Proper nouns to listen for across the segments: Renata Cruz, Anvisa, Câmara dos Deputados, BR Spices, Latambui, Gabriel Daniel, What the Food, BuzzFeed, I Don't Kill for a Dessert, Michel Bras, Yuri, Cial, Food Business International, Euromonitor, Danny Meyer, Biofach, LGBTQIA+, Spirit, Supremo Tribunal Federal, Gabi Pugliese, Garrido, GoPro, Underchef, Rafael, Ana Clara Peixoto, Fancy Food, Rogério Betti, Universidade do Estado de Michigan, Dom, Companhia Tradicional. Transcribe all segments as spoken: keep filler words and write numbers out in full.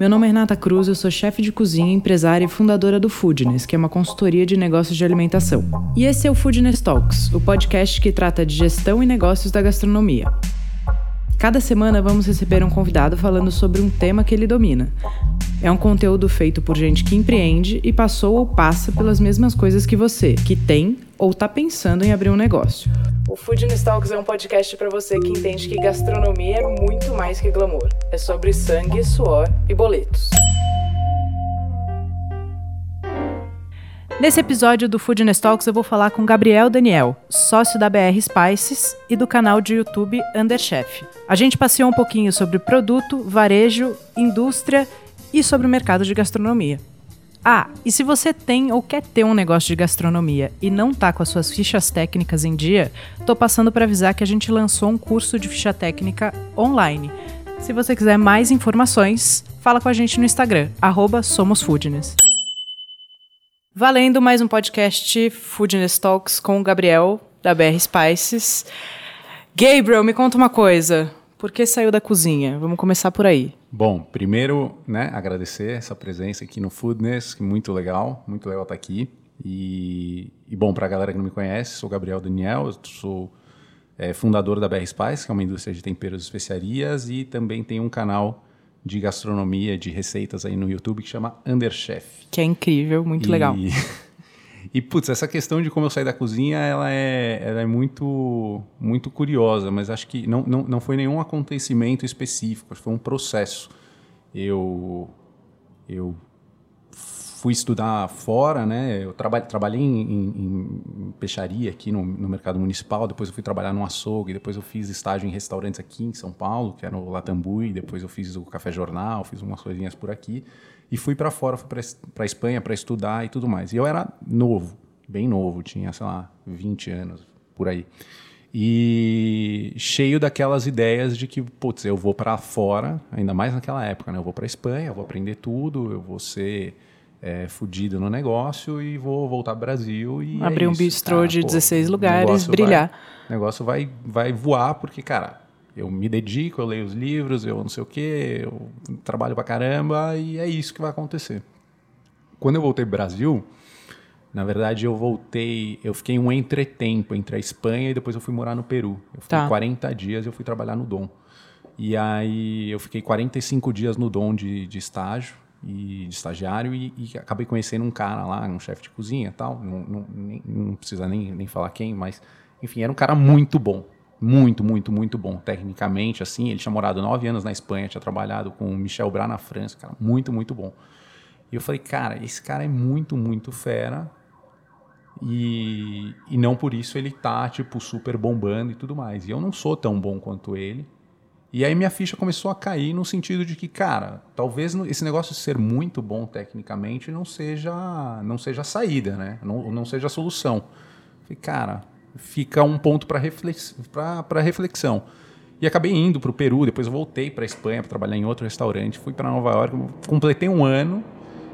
Meu nome é Renata Cruz, eu sou chefe de cozinha, empresária e fundadora do Foodness, que é uma consultoria de negócios de alimentação. E esse é o Foodness Talks, o podcast que trata de gestão e negócios da gastronomia. Cada semana vamos receber um convidado falando sobre um tema que ele domina. É um conteúdo feito por gente que empreende e passou ou passa pelas mesmas coisas que você, que tem ou está pensando em abrir um negócio. O Foodness Talks é um podcast para você que entende que gastronomia é muito mais que glamour. É sobre sangue, suor e boletos. Nesse episódio do Foodness Talks eu vou falar com Gabriel Daniel, sócio da B R Spices e do canal de YouTube Underchef. A gente passeou um pouquinho sobre produto, varejo, indústria e sobre o mercado de gastronomia. Ah, e se você tem ou quer ter um negócio de gastronomia e não tá com as suas fichas técnicas em dia, tô passando para avisar que a gente lançou um curso de ficha técnica online. Se você quiser mais informações, fala com a gente no Instagram, arroba somosfoodness. Valendo mais um podcast Foodness Talks com o Gabriel, da B R Spices. Gabriel, me conta uma coisa. Por que saiu da cozinha? Vamos começar por aí. Bom, primeiro, né, agradecer essa presença aqui no Foodness, que é muito legal, muito legal estar aqui. E, e bom, para a galera que não me conhece, sou o Gabriel Daniel, eu sou é, fundador da B R Spices, que é uma indústria de temperos e especiarias, e também tenho um canal de gastronomia, de receitas aí no YouTube, que chama Underchef. Que é incrível, muito e... legal. E, putz, essa questão de como eu saí da cozinha, ela é, ela é muito, muito curiosa, mas acho que não, não, não foi nenhum acontecimento específico, foi um processo. Eu, eu fui estudar fora, né? Eu traba, trabalhei em, em, em peixaria aqui no, no mercado municipal, depois eu fui trabalhar num açougue, depois eu fiz estágio em restaurantes aqui em São Paulo, que era o Latambui, depois eu fiz o Café Jornal, fiz umas coisinhas por aqui. E fui para fora, fui para a Espanha para estudar e tudo mais. E eu era novo, bem novo, tinha, sei lá, vinte anos, por aí. E cheio daquelas ideias de que, putz, eu vou para fora, ainda mais naquela época, né? Eu vou para a Espanha, eu vou aprender tudo, eu vou ser é, fudido no negócio e vou voltar para o Brasil. E abrir é um bistrô de dezesseis lugares, brilhar. O negócio vai, vai voar porque, cara... Eu me dedico, eu leio os livros, eu não sei o quê, eu trabalho pra caramba e é isso que vai acontecer. Quando eu voltei pro Brasil, na verdade eu voltei, eu fiquei um entretempo entre a Espanha e depois eu fui morar no Peru. Eu fiquei tá. quarenta dias e eu fui trabalhar no Dom. E aí eu fiquei quarenta e cinco dias no Dom de, de estágio, e, de estagiário e, e acabei conhecendo um cara lá, um chefe de cozinha e tal, não, não, nem, não precisa nem, nem falar quem, mas enfim, era um cara muito bom. Muito, muito, muito bom, tecnicamente, assim, ele tinha morado nove anos na Espanha, tinha trabalhado com o Michel Bras na França, cara, muito, muito bom. E eu falei, cara, esse cara é muito, muito fera e, e não por isso ele tá, tipo, super bombando e tudo mais. E eu não sou tão bom quanto ele. E aí minha ficha começou a cair no sentido de que, cara, talvez esse negócio de ser muito bom tecnicamente não seja, não seja a saída, né? Não, não seja a solução. Eu falei, cara... Fica um ponto para reflex... reflexão. E acabei indo para o Peru, depois eu voltei para a Espanha para trabalhar em outro restaurante, fui para Nova York, completei um ano.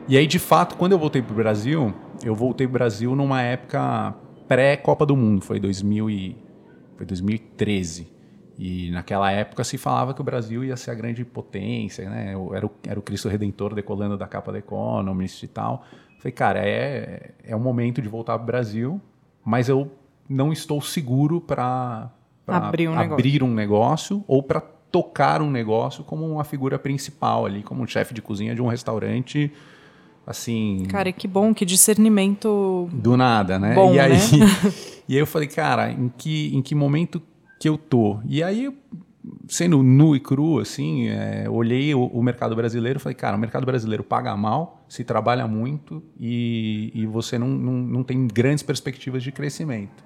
E aí, de fato, quando eu voltei para o Brasil, eu voltei para o Brasil numa época pré-Copa do Mundo, foi, dois mil e... foi dois mil e treze. E naquela época se falava que o Brasil ia ser a grande potência, né? Era o, era o Cristo Redentor decolando da capa da Economist e tal. Falei, cara, é, é o momento de voltar para o Brasil, mas eu... não estou seguro para abrir, um, abrir negócio. um negócio ou para tocar um negócio como uma figura principal ali, como um chefe de cozinha de um restaurante, assim... Cara, que bom, que discernimento... Do nada, né? Bom, e aí, né? E aí eu falei, cara, em que, em que momento que eu tô? E aí, sendo nu e cru, assim, é, olhei o, o mercado brasileiro e falei, cara, o mercado brasileiro paga mal, se trabalha muito e, e você não, não, não tem grandes perspectivas de crescimento.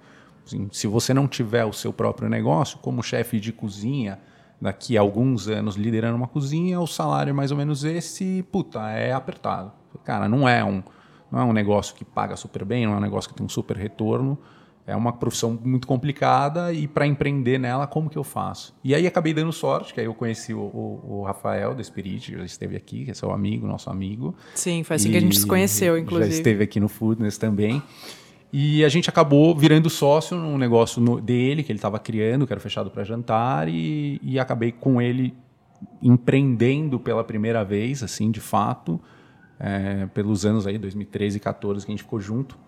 Se você não tiver o seu próprio negócio, como chefe de cozinha, daqui a alguns anos liderando uma cozinha, o salário é mais ou menos esse, puta, é apertado. Cara, não é, um, não é um negócio que paga super bem, não é um negócio que tem um super retorno, é uma profissão muito complicada e para empreender nela, como que eu faço? E aí acabei dando sorte, que aí eu conheci o, o, o Rafael da Spirit, que já esteve aqui, que é seu amigo, nosso amigo. Sim, foi assim que a gente se conheceu, inclusive. Já esteve aqui no Foodness também. E a gente acabou virando sócio num negócio no, dele, que ele estava criando, que era fechado para jantar, e, e acabei com ele empreendendo pela primeira vez, assim, de fato, é, pelos anos aí, dois mil e treze e dois mil e quatorze, que a gente ficou junto.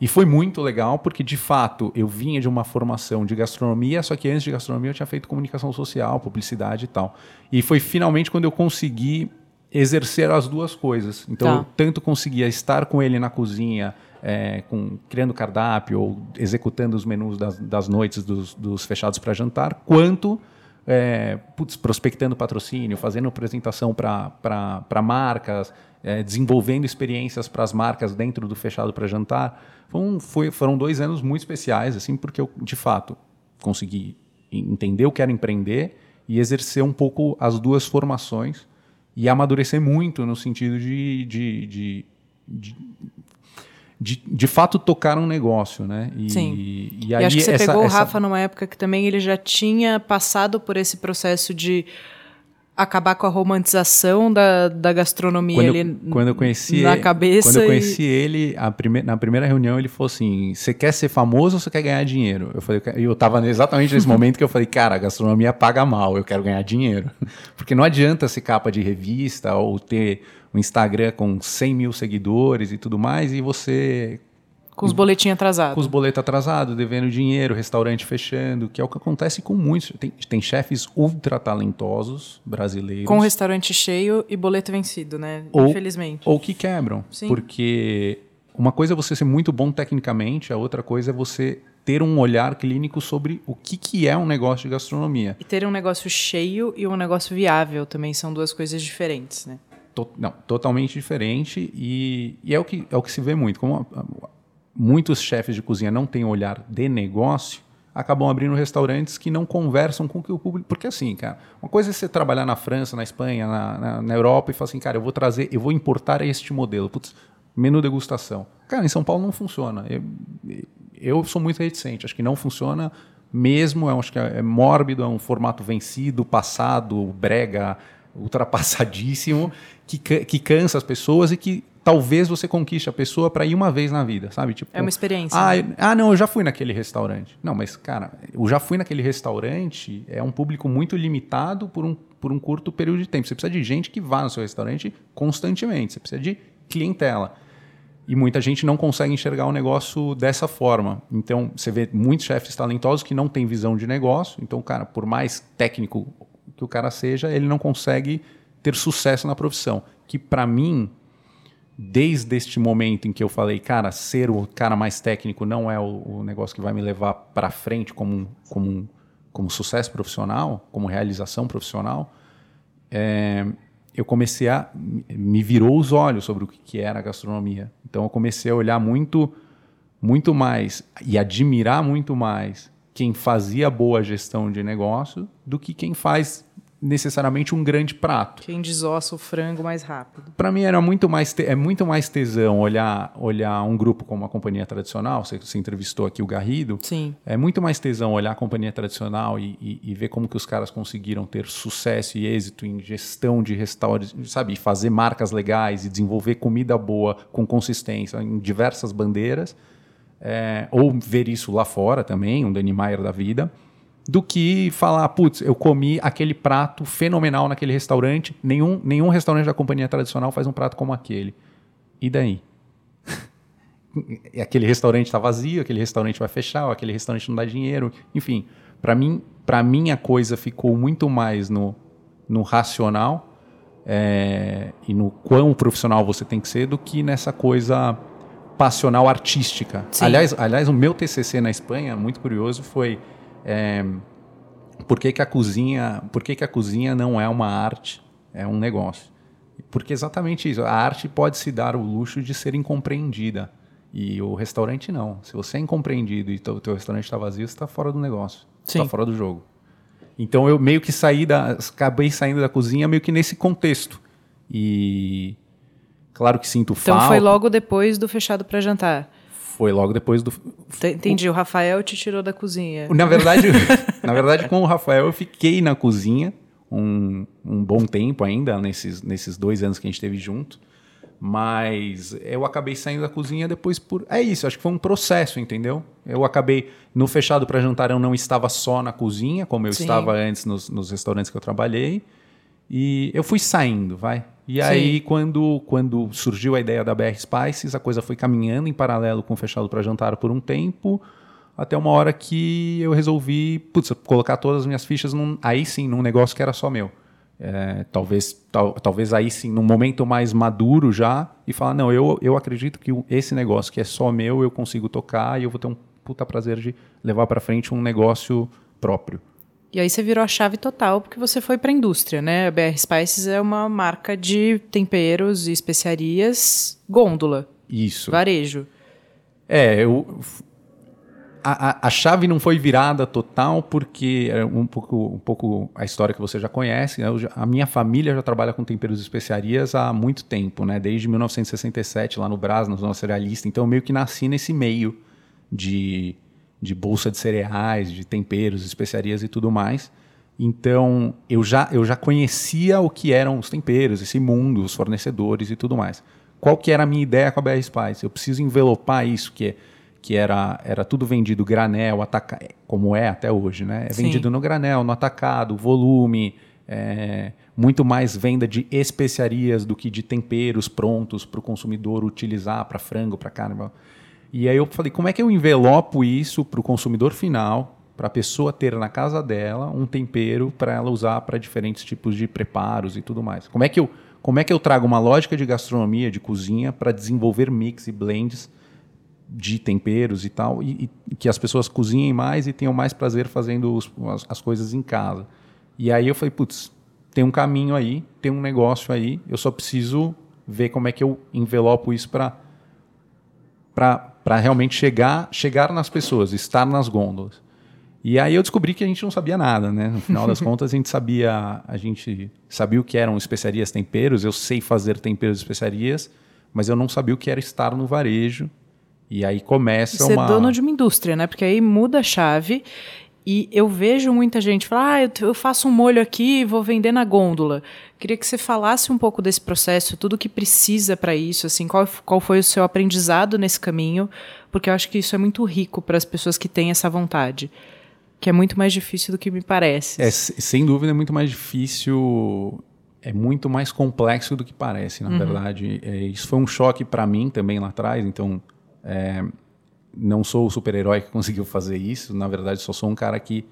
E foi muito legal, porque, de fato, eu vinha de uma formação de gastronomia, só que antes de gastronomia eu tinha feito comunicação social, publicidade e tal. E foi finalmente quando eu consegui exercer as duas coisas. Então, tá. eu tanto conseguia estar com ele na cozinha, é, com, criando cardápio ou executando os menus das, das noites dos, dos fechados para jantar, quanto... É, putz, prospectando patrocínio, fazendo apresentação para marcas, é, desenvolvendo experiências para as marcas dentro do fechado para jantar. Foram, foi, foram dois anos muito especiais, assim, porque eu, de fato, consegui entender o que era empreender e exercer um pouco as duas formações e amadurecer muito no sentido de... de, de, de De, de fato, tocar um negócio, né? E, Sim. E, e aí, e acho que você essa, pegou essa... o Rafa numa época que também ele já tinha passado por esse processo de acabar com a romantização da, da gastronomia quando ali eu, quando eu conheci na ele, cabeça. Quando eu conheci e... ele, a prime... na primeira reunião, ele falou assim, você quer ser famoso ou você quer ganhar dinheiro? Eu falei, eu estava exatamente nesse momento que eu falei, cara, a gastronomia paga mal, eu quero ganhar dinheiro. Porque não adianta ser capa de revista ou ter... o Instagram com cem mil seguidores e tudo mais, e você... Com os boletinhos atrasados. Com os boletos atrasados, devendo dinheiro, restaurante fechando, que é o que acontece com muitos. Tem, tem chefes ultra talentosos brasileiros. Com restaurante cheio e boleto vencido, né? Ou, Infelizmente. Ou que quebram. Sim. Porque uma coisa é você ser muito bom tecnicamente, a outra coisa é você ter um olhar clínico sobre o que, que é um negócio de gastronomia. E ter um negócio cheio e um negócio viável também são duas coisas diferentes, né? Não, totalmente diferente e, e é, o que, é o que se vê muito. Como muitos chefes de cozinha não têm olhar de negócio, acabam abrindo restaurantes que não conversam com o público. Porque assim, cara, uma coisa é você trabalhar na França, na Espanha, na, na, na Europa e falar assim, cara, eu vou trazer, eu vou importar este modelo. Putz, menu degustação. Cara, em São Paulo não funciona. Eu, eu sou muito reticente, acho que não funciona mesmo, eu acho que é mórbido, é um formato vencido, passado, brega, ultrapassadíssimo, que, que cansa as pessoas e que talvez você conquiste a pessoa para ir uma vez na vida, sabe? Tipo, é uma experiência. Ah, né? ah, não, eu já fui naquele restaurante. Não, mas, cara, eu já fui naquele restaurante, é um público muito limitado por um, por um curto período de tempo. Você precisa de gente que vá no seu restaurante constantemente, você precisa de clientela. E muita gente não consegue enxergar o negócio dessa forma. Então, você vê muitos chefes talentosos que não têm visão de negócio. Então, cara, por mais técnico que o cara seja, ele não consegue ter sucesso na profissão. Que para mim, desde este momento em que eu falei, cara, ser o cara mais técnico não é o, o negócio que vai me levar para frente como, como, como sucesso profissional, como realização profissional, é, eu comecei a... me virou os olhos sobre o que era a gastronomia. Então eu comecei a olhar muito, muito mais e admirar muito mais quem fazia boa gestão de negócio do que quem faz necessariamente um grande prato. Quem desossa o frango mais rápido. Para mim era muito mais te- é muito mais tesão olhar, olhar um grupo como a Companhia Tradicional, você, você entrevistou aqui o Garrido. Sim. É muito mais tesão olhar a Companhia Tradicional e, e, e ver como que os caras conseguiram ter sucesso e êxito em gestão de restaurantes, sabe, fazer marcas legais e desenvolver comida boa com consistência em diversas bandeiras. É, ou ver isso lá fora também, um Danny Meyer da vida, do que falar, putz, eu comi aquele prato fenomenal naquele restaurante, nenhum, nenhum restaurante da Companhia Tradicional faz um prato como aquele. E daí? Aquele restaurante está vazio, aquele restaurante vai fechar, aquele restaurante não dá dinheiro, enfim. Para mim, para mim a coisa ficou muito mais no, no racional é, e no quão profissional você tem que ser do que nessa coisa... passional artística. Sim. Aliás, aliás, o meu T C C na Espanha, muito curioso, foi é, por que que a cozinha, por que que a cozinha não é uma arte, é um negócio. Porque exatamente isso. A arte pode se dar o luxo de ser incompreendida. E o restaurante não. Se você é incompreendido e o teu, teu restaurante está vazio, você está fora do negócio. Sim. Está fora do jogo. Então eu meio que saí da... acabei saindo da cozinha meio que nesse contexto. E... Claro que sinto falta. Então foi logo depois do fechado para jantar. Foi logo depois do... Entendi, o Rafael te tirou da cozinha. Na verdade, na verdade com o Rafael eu fiquei na cozinha um, um bom tempo ainda, nesses, nesses dois anos que a gente esteve junto. Mas eu acabei saindo da cozinha depois por... É isso, acho que foi um processo, entendeu? Eu acabei... No fechado para jantar eu não estava só na cozinha, como eu Sim. estava antes nos, nos restaurantes que eu trabalhei. E eu fui saindo, vai. E Sim. aí, quando, quando surgiu a ideia da B R Spices, a coisa foi caminhando em paralelo com o Fechado para Jantar por um tempo, até uma hora que eu resolvi putz, colocar todas as minhas fichas num, aí sim, num negócio que era só meu. É, talvez, tal, talvez aí sim, num momento mais maduro já, e falar, não, eu, eu acredito que esse negócio que é só meu, eu consigo tocar e eu vou ter um puta prazer de levar para frente um negócio próprio. E aí você virou a chave total, porque você foi para a indústria, né? A B R Spices é uma marca de temperos e especiarias gôndola. Isso. Varejo. É, eu... A, a, a chave não foi virada total porque é um pouco, um pouco a história que você já conhece. Né? Já, a minha família já trabalha com temperos e especiarias há muito tempo, né? Desde mil novecentos e sessenta e sete, lá no Brás, na Zona Cerealista. Então, eu meio que nasci nesse meio de, de bolsa de cereais, de temperos, especiarias e tudo mais. Então, eu já, eu já conhecia o que eram os temperos, esse mundo, os fornecedores e tudo mais. Qual que era a minha ideia com a B R Spice? Eu preciso envelopar isso, que é... que era, era tudo vendido granel, atacado, como é até hoje, né? É vendido Sim. no granel, no atacado, volume, é, muito mais venda de especiarias do que de temperos prontos para o consumidor utilizar para frango, para carne. E aí eu falei, como é que eu envelopo isso para o consumidor final, para a pessoa ter na casa dela um tempero para ela usar para diferentes tipos de preparos e tudo mais? Como é que eu, como é que eu trago uma lógica de gastronomia, de cozinha, para desenvolver mix e blends de temperos e tal, e, e que as pessoas cozinhem mais e tenham mais prazer fazendo os, as, as coisas em casa. E aí eu falei, putz, tem um caminho aí, tem um negócio aí, eu só preciso ver como é que eu envelopo isso para para realmente chegar, chegar nas pessoas, estar nas gôndolas. E aí eu descobri que a gente não sabia nada, né? No final das contas, a gente sabia, a gente sabia o que eram especiarias, temperos, eu sei fazer temperos e especiarias, mas eu não sabia o que era estar no varejo. E aí começa Você uma... Você é dono de uma indústria, né? Porque aí muda a chave e eu vejo muita gente falar, ah, eu faço um molho aqui e vou vender na gôndola. Queria que você falasse um pouco desse processo, tudo que precisa para isso, assim, qual, qual foi o seu aprendizado nesse caminho, porque eu acho que isso é muito rico para as pessoas que têm essa vontade, que é muito mais difícil do que me parece. É, sem dúvida é muito mais difícil... É muito mais complexo do que parece, na uhum. verdade. É, isso foi um choque para mim também lá atrás, então... É, não sou o super-herói que conseguiu fazer isso, na verdade só sou um cara que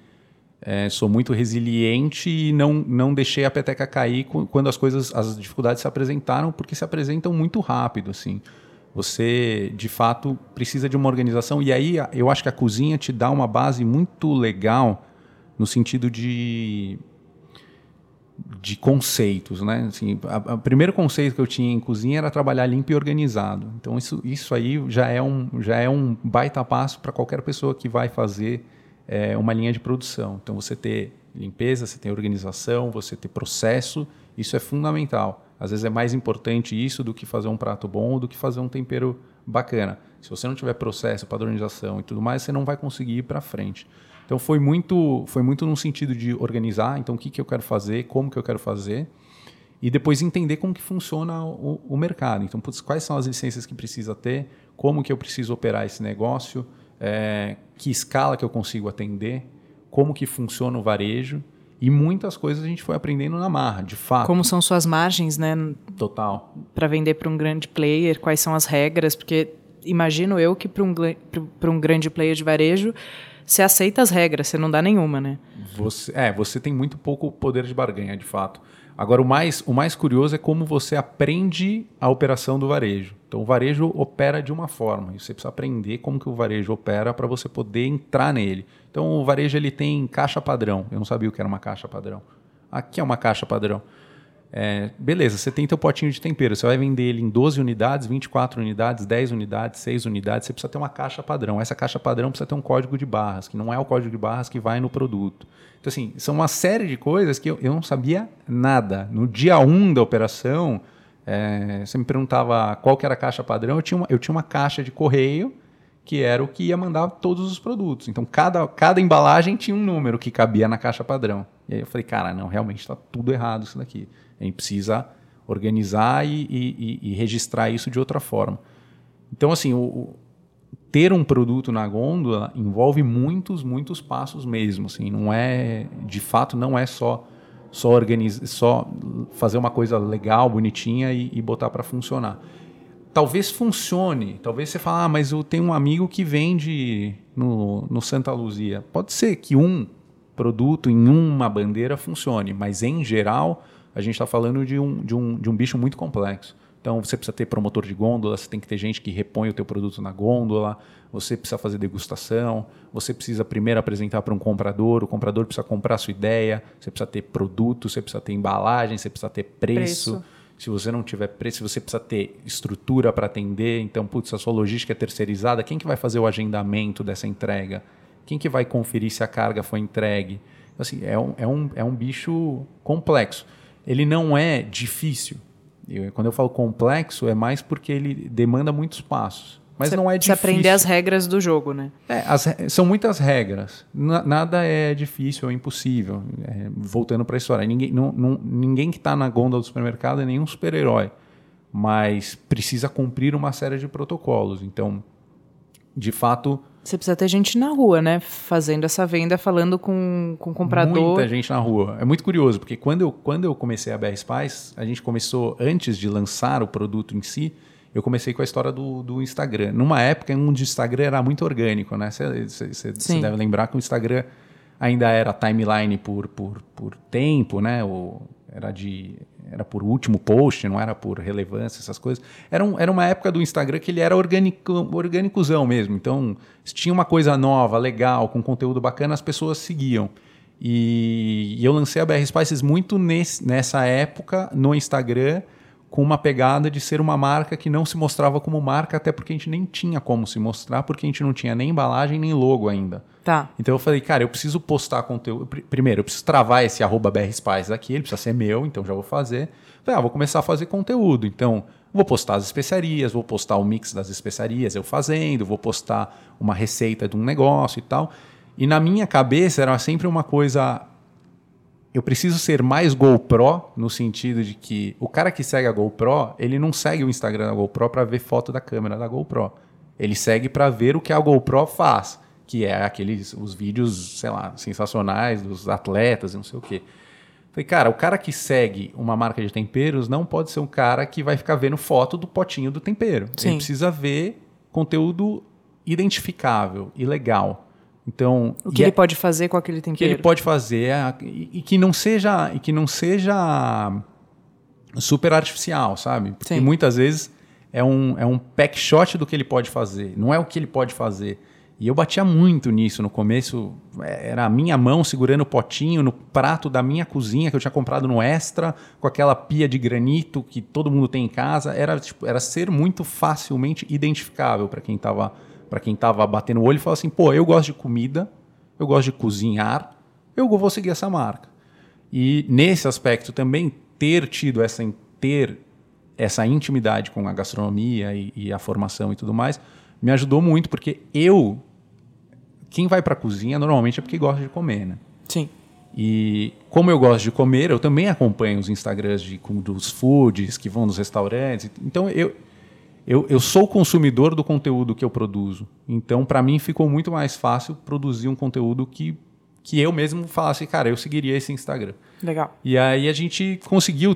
é, sou muito resiliente e não, não deixei a peteca cair quando as coisas, as dificuldades se apresentaram, porque se apresentam muito rápido, assim. Você de fato precisa de uma organização, e aí eu acho que a cozinha te dá uma base muito legal no sentido de de conceitos, né? Assim, a, a, o primeiro conceito que eu tinha em cozinha era trabalhar limpo e organizado. Então isso, isso aí já é um, já é um baita passo para qualquer pessoa que vai fazer é, uma linha de produção. Então você ter limpeza, você ter organização, você ter processo, isso é fundamental. Às vezes é mais importante isso do que fazer um prato bom, do que fazer um tempero bacana. Se você não tiver processo, padronização e tudo mais, você não vai conseguir ir para frente. Então, foi muito, foi muito no sentido de organizar. Então, o que, que eu quero fazer, como que eu quero fazer. E depois entender como que funciona o, o mercado. Então, putz, quais são as licenças que precisa ter, como que eu preciso operar esse negócio, é, que escala que eu consigo atender, como que funciona o varejo. E muitas coisas a gente foi aprendendo na marra, de fato. Como são suas margens, né? Total. Para vender para um grande player, quais são as regras. Porque imagino eu que para um, para um grande player de varejo... Você aceita as regras, você não dá nenhuma, né? Você, é, você tem muito pouco poder de barganha, de fato. Agora, o mais, o mais curioso é como você aprende a operação do varejo. Então, o varejo opera de uma forma. E você precisa aprender como que o varejo opera para você poder entrar nele. Então, o varejo ele tem caixa padrão. Eu não sabia o que era uma caixa padrão. Aqui é uma caixa padrão. É, beleza, você tem teu potinho de tempero. Você vai vender ele em doze unidades, vinte e quatro unidades, dez unidades, seis unidades. Você precisa ter uma caixa padrão. Essa caixa padrão precisa ter um código de barras, que não é o código de barras que vai no produto. Então, assim, são uma série de coisas que eu, eu não sabia nada. No dia um da operação, é, você me perguntava qual que era a caixa padrão. Eu tinha, uma, eu tinha uma caixa de correio, que era o que ia mandar todos os produtos. Então, cada, cada embalagem tinha um número que cabia na caixa padrão. E aí eu falei, cara, não, realmente está tudo errado isso daqui. A gente precisa organizar e, e, e registrar isso de outra forma. Então, assim, o, o, ter um produto na gôndola envolve muitos, muitos passos mesmo. Assim, não é, de fato, não é só, só, organiza, só fazer uma coisa legal, bonitinha e, e botar para funcionar. Talvez funcione, talvez você fale, ah, mas eu tenho um amigo que vende no, no Santa Luzia. Pode ser que um produto em uma bandeira funcione, mas em geral a gente está falando de um, de, um, de um bicho muito complexo. Então você precisa ter promotor de gôndola, você tem que ter gente que repõe o teu produto na gôndola, você precisa fazer degustação, você precisa primeiro apresentar para um comprador, o comprador precisa comprar a sua ideia, você precisa ter produto, você precisa ter embalagem, você precisa ter preço. preço. Se você não tiver preço, você precisa ter estrutura para atender, então, putz, a sua logística é terceirizada, quem que vai fazer o agendamento dessa entrega? Quem que vai conferir se a carga foi entregue? Assim, é um, é um, é um bicho complexo. Ele não é difícil. Eu, quando eu falo complexo, é mais porque ele demanda muitos passos. Mas você não é difícil. Você aprender as regras do jogo, né? É, as, são muitas regras. N- nada é difícil ou é impossível. É, voltando para a história, ninguém, não, não, ninguém que está na gôndola do supermercado é nenhum super-herói, mas precisa cumprir uma série de protocolos. Então, de fato... Você precisa ter gente na rua, né? Fazendo essa venda, falando com, com o comprador. Muita gente na rua. É muito curioso, porque quando eu, quando eu comecei a B R Spice, a gente começou, antes de lançar o produto em si, eu comecei com a história do, do Instagram. Numa época, onde o Instagram era muito orgânico, né? Você deve lembrar que o Instagram ainda era timeline por, por, por tempo, né? Ou era de... Era por último post, não era por relevância, essas coisas. Era, um, era uma época do Instagram que ele era orgânico, organicuzão mesmo. Então, se tinha uma coisa nova, legal, com conteúdo bacana, as pessoas seguiam. E, e eu lancei a B R Spices muito nesse, nessa época no Instagram, com uma pegada de ser uma marca que não se mostrava como marca, até porque a gente nem tinha como se mostrar, porque a gente não tinha nem embalagem, nem logo ainda. Tá. Então eu falei, cara, eu preciso postar conteúdo... Primeiro, eu preciso travar esse arroba B R Spices aqui, ele precisa ser meu, então já vou fazer. Falei, ah, vou começar a fazer conteúdo. Então, vou postar as especiarias, vou postar o mix das especiarias, eu fazendo, vou postar uma receita de um negócio e tal. E na minha cabeça era sempre uma coisa... Eu preciso ser mais GoPro, no sentido de que o cara que segue a GoPro, ele não segue o Instagram da GoPro para ver foto da câmera da GoPro. Ele segue para ver o que a GoPro faz, que é aqueles os vídeos, sei lá, sensacionais dos atletas e não sei o quê. Falei, cara, o cara que segue uma marca de temperos não pode ser um cara que vai ficar vendo foto do potinho do tempero. Sim. Ele precisa ver conteúdo identificável e legal. Então, o que ele é, pode fazer com aquele tempero? O que ele pode fazer é, e, e, que não seja, e que não seja super artificial, sabe? Porque Sim. muitas vezes é um, é um pack shot do que ele pode fazer, não é o que ele pode fazer. E eu batia muito nisso no começo, era a minha mão segurando o potinho no prato da minha cozinha que eu tinha comprado no Extra, com aquela pia de granito que todo mundo tem em casa. Era, tipo, era ser muito facilmente identificável para quem estava... Para quem estava batendo o olho e falava assim, pô, eu gosto de comida, eu gosto de cozinhar, eu vou seguir essa marca. E nesse aspecto também ter tido essa, ter essa intimidade com a gastronomia e, e a formação e tudo mais, me ajudou muito, porque eu, quem vai para a cozinha normalmente é porque gosta de comer, né? Sim. E como eu gosto de comer, eu também acompanho os Instagrams de, dos foods que vão nos restaurantes, então eu... Eu, eu sou consumidor do conteúdo que eu produzo. Então, para mim, ficou muito mais fácil produzir um conteúdo que, que eu mesmo falasse, cara, eu seguiria esse Instagram. Legal. E aí a gente conseguiu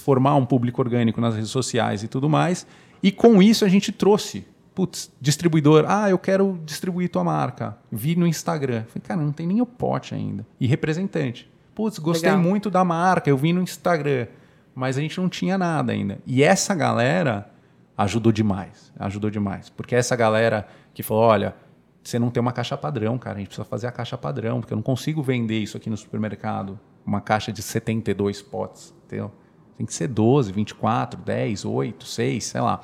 formar um público orgânico nas redes sociais e tudo mais. E com isso a gente trouxe, putz, distribuidor. Ah, eu quero distribuir tua marca. Vi no Instagram. Falei, cara, não tem nem o pote ainda. E representante. Putz, gostei Legal. muito da marca, eu vi no Instagram. Mas a gente não tinha nada ainda. E essa galera... Ajudou demais, ajudou demais. Porque essa galera que falou, olha, você não tem uma caixa padrão, cara, a gente precisa fazer a caixa padrão, porque eu não consigo vender isso aqui no supermercado, uma caixa de setenta e dois potes, entendeu? Tem que ser doze, vinte e quatro, dez, oito, seis, sei lá.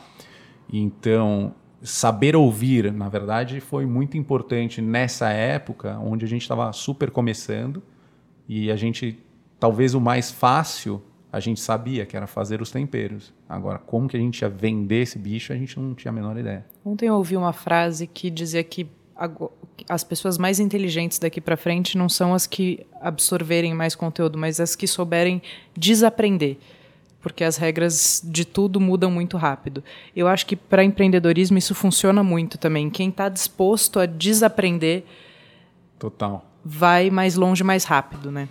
Então, saber ouvir, na verdade, foi muito importante nessa época, onde a gente estava super começando, e a gente, talvez o mais fácil... a gente sabia que era fazer os temperos. Agora, como que a gente ia vender esse bicho, a gente não tinha a menor ideia. Ontem eu ouvi uma frase que dizia que as pessoas mais inteligentes daqui para frente não são as que absorverem mais conteúdo, mas as que souberem desaprender, porque as regras de tudo mudam muito rápido. Eu acho que para empreendedorismo isso funciona muito também. Quem está disposto a desaprender Total. vai mais longe, mais rápido, né?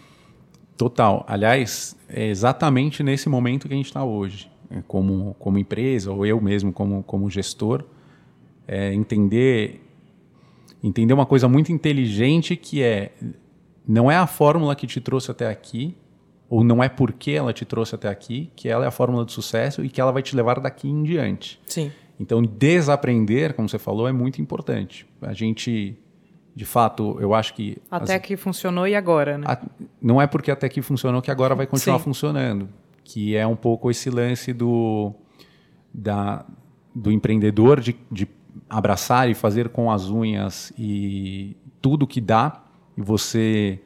Total. Aliás, é exatamente nesse momento que a gente está hoje, como, como empresa, ou eu mesmo como, como gestor, é entender, entender uma coisa muito inteligente que é, não é a fórmula que te trouxe até aqui, ou não é porque ela te trouxe até aqui, que ela é a fórmula de sucesso e que ela vai te levar daqui em diante. Sim. Então, desaprender, como você falou, é muito importante. A gente, de fato, eu acho que... Até as... que funcionou e agora, né? A... Não é porque até que funcionou que agora vai continuar Sim. funcionando. Que é um pouco esse lance do, da, do empreendedor de, de abraçar e fazer com as unhas e tudo que dá. E você...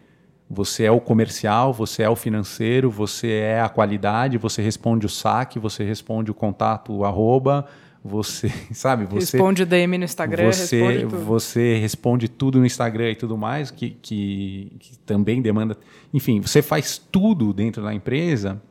Você é o comercial, você é o financeiro, você é a qualidade, você responde o saque, você responde o contato, o arroba, você, sabe? Você, responde o D M no Instagram, você, responde tudo. Você responde tudo no Instagram e tudo mais, que, que, que também demanda... Enfim, você faz tudo dentro da empresa,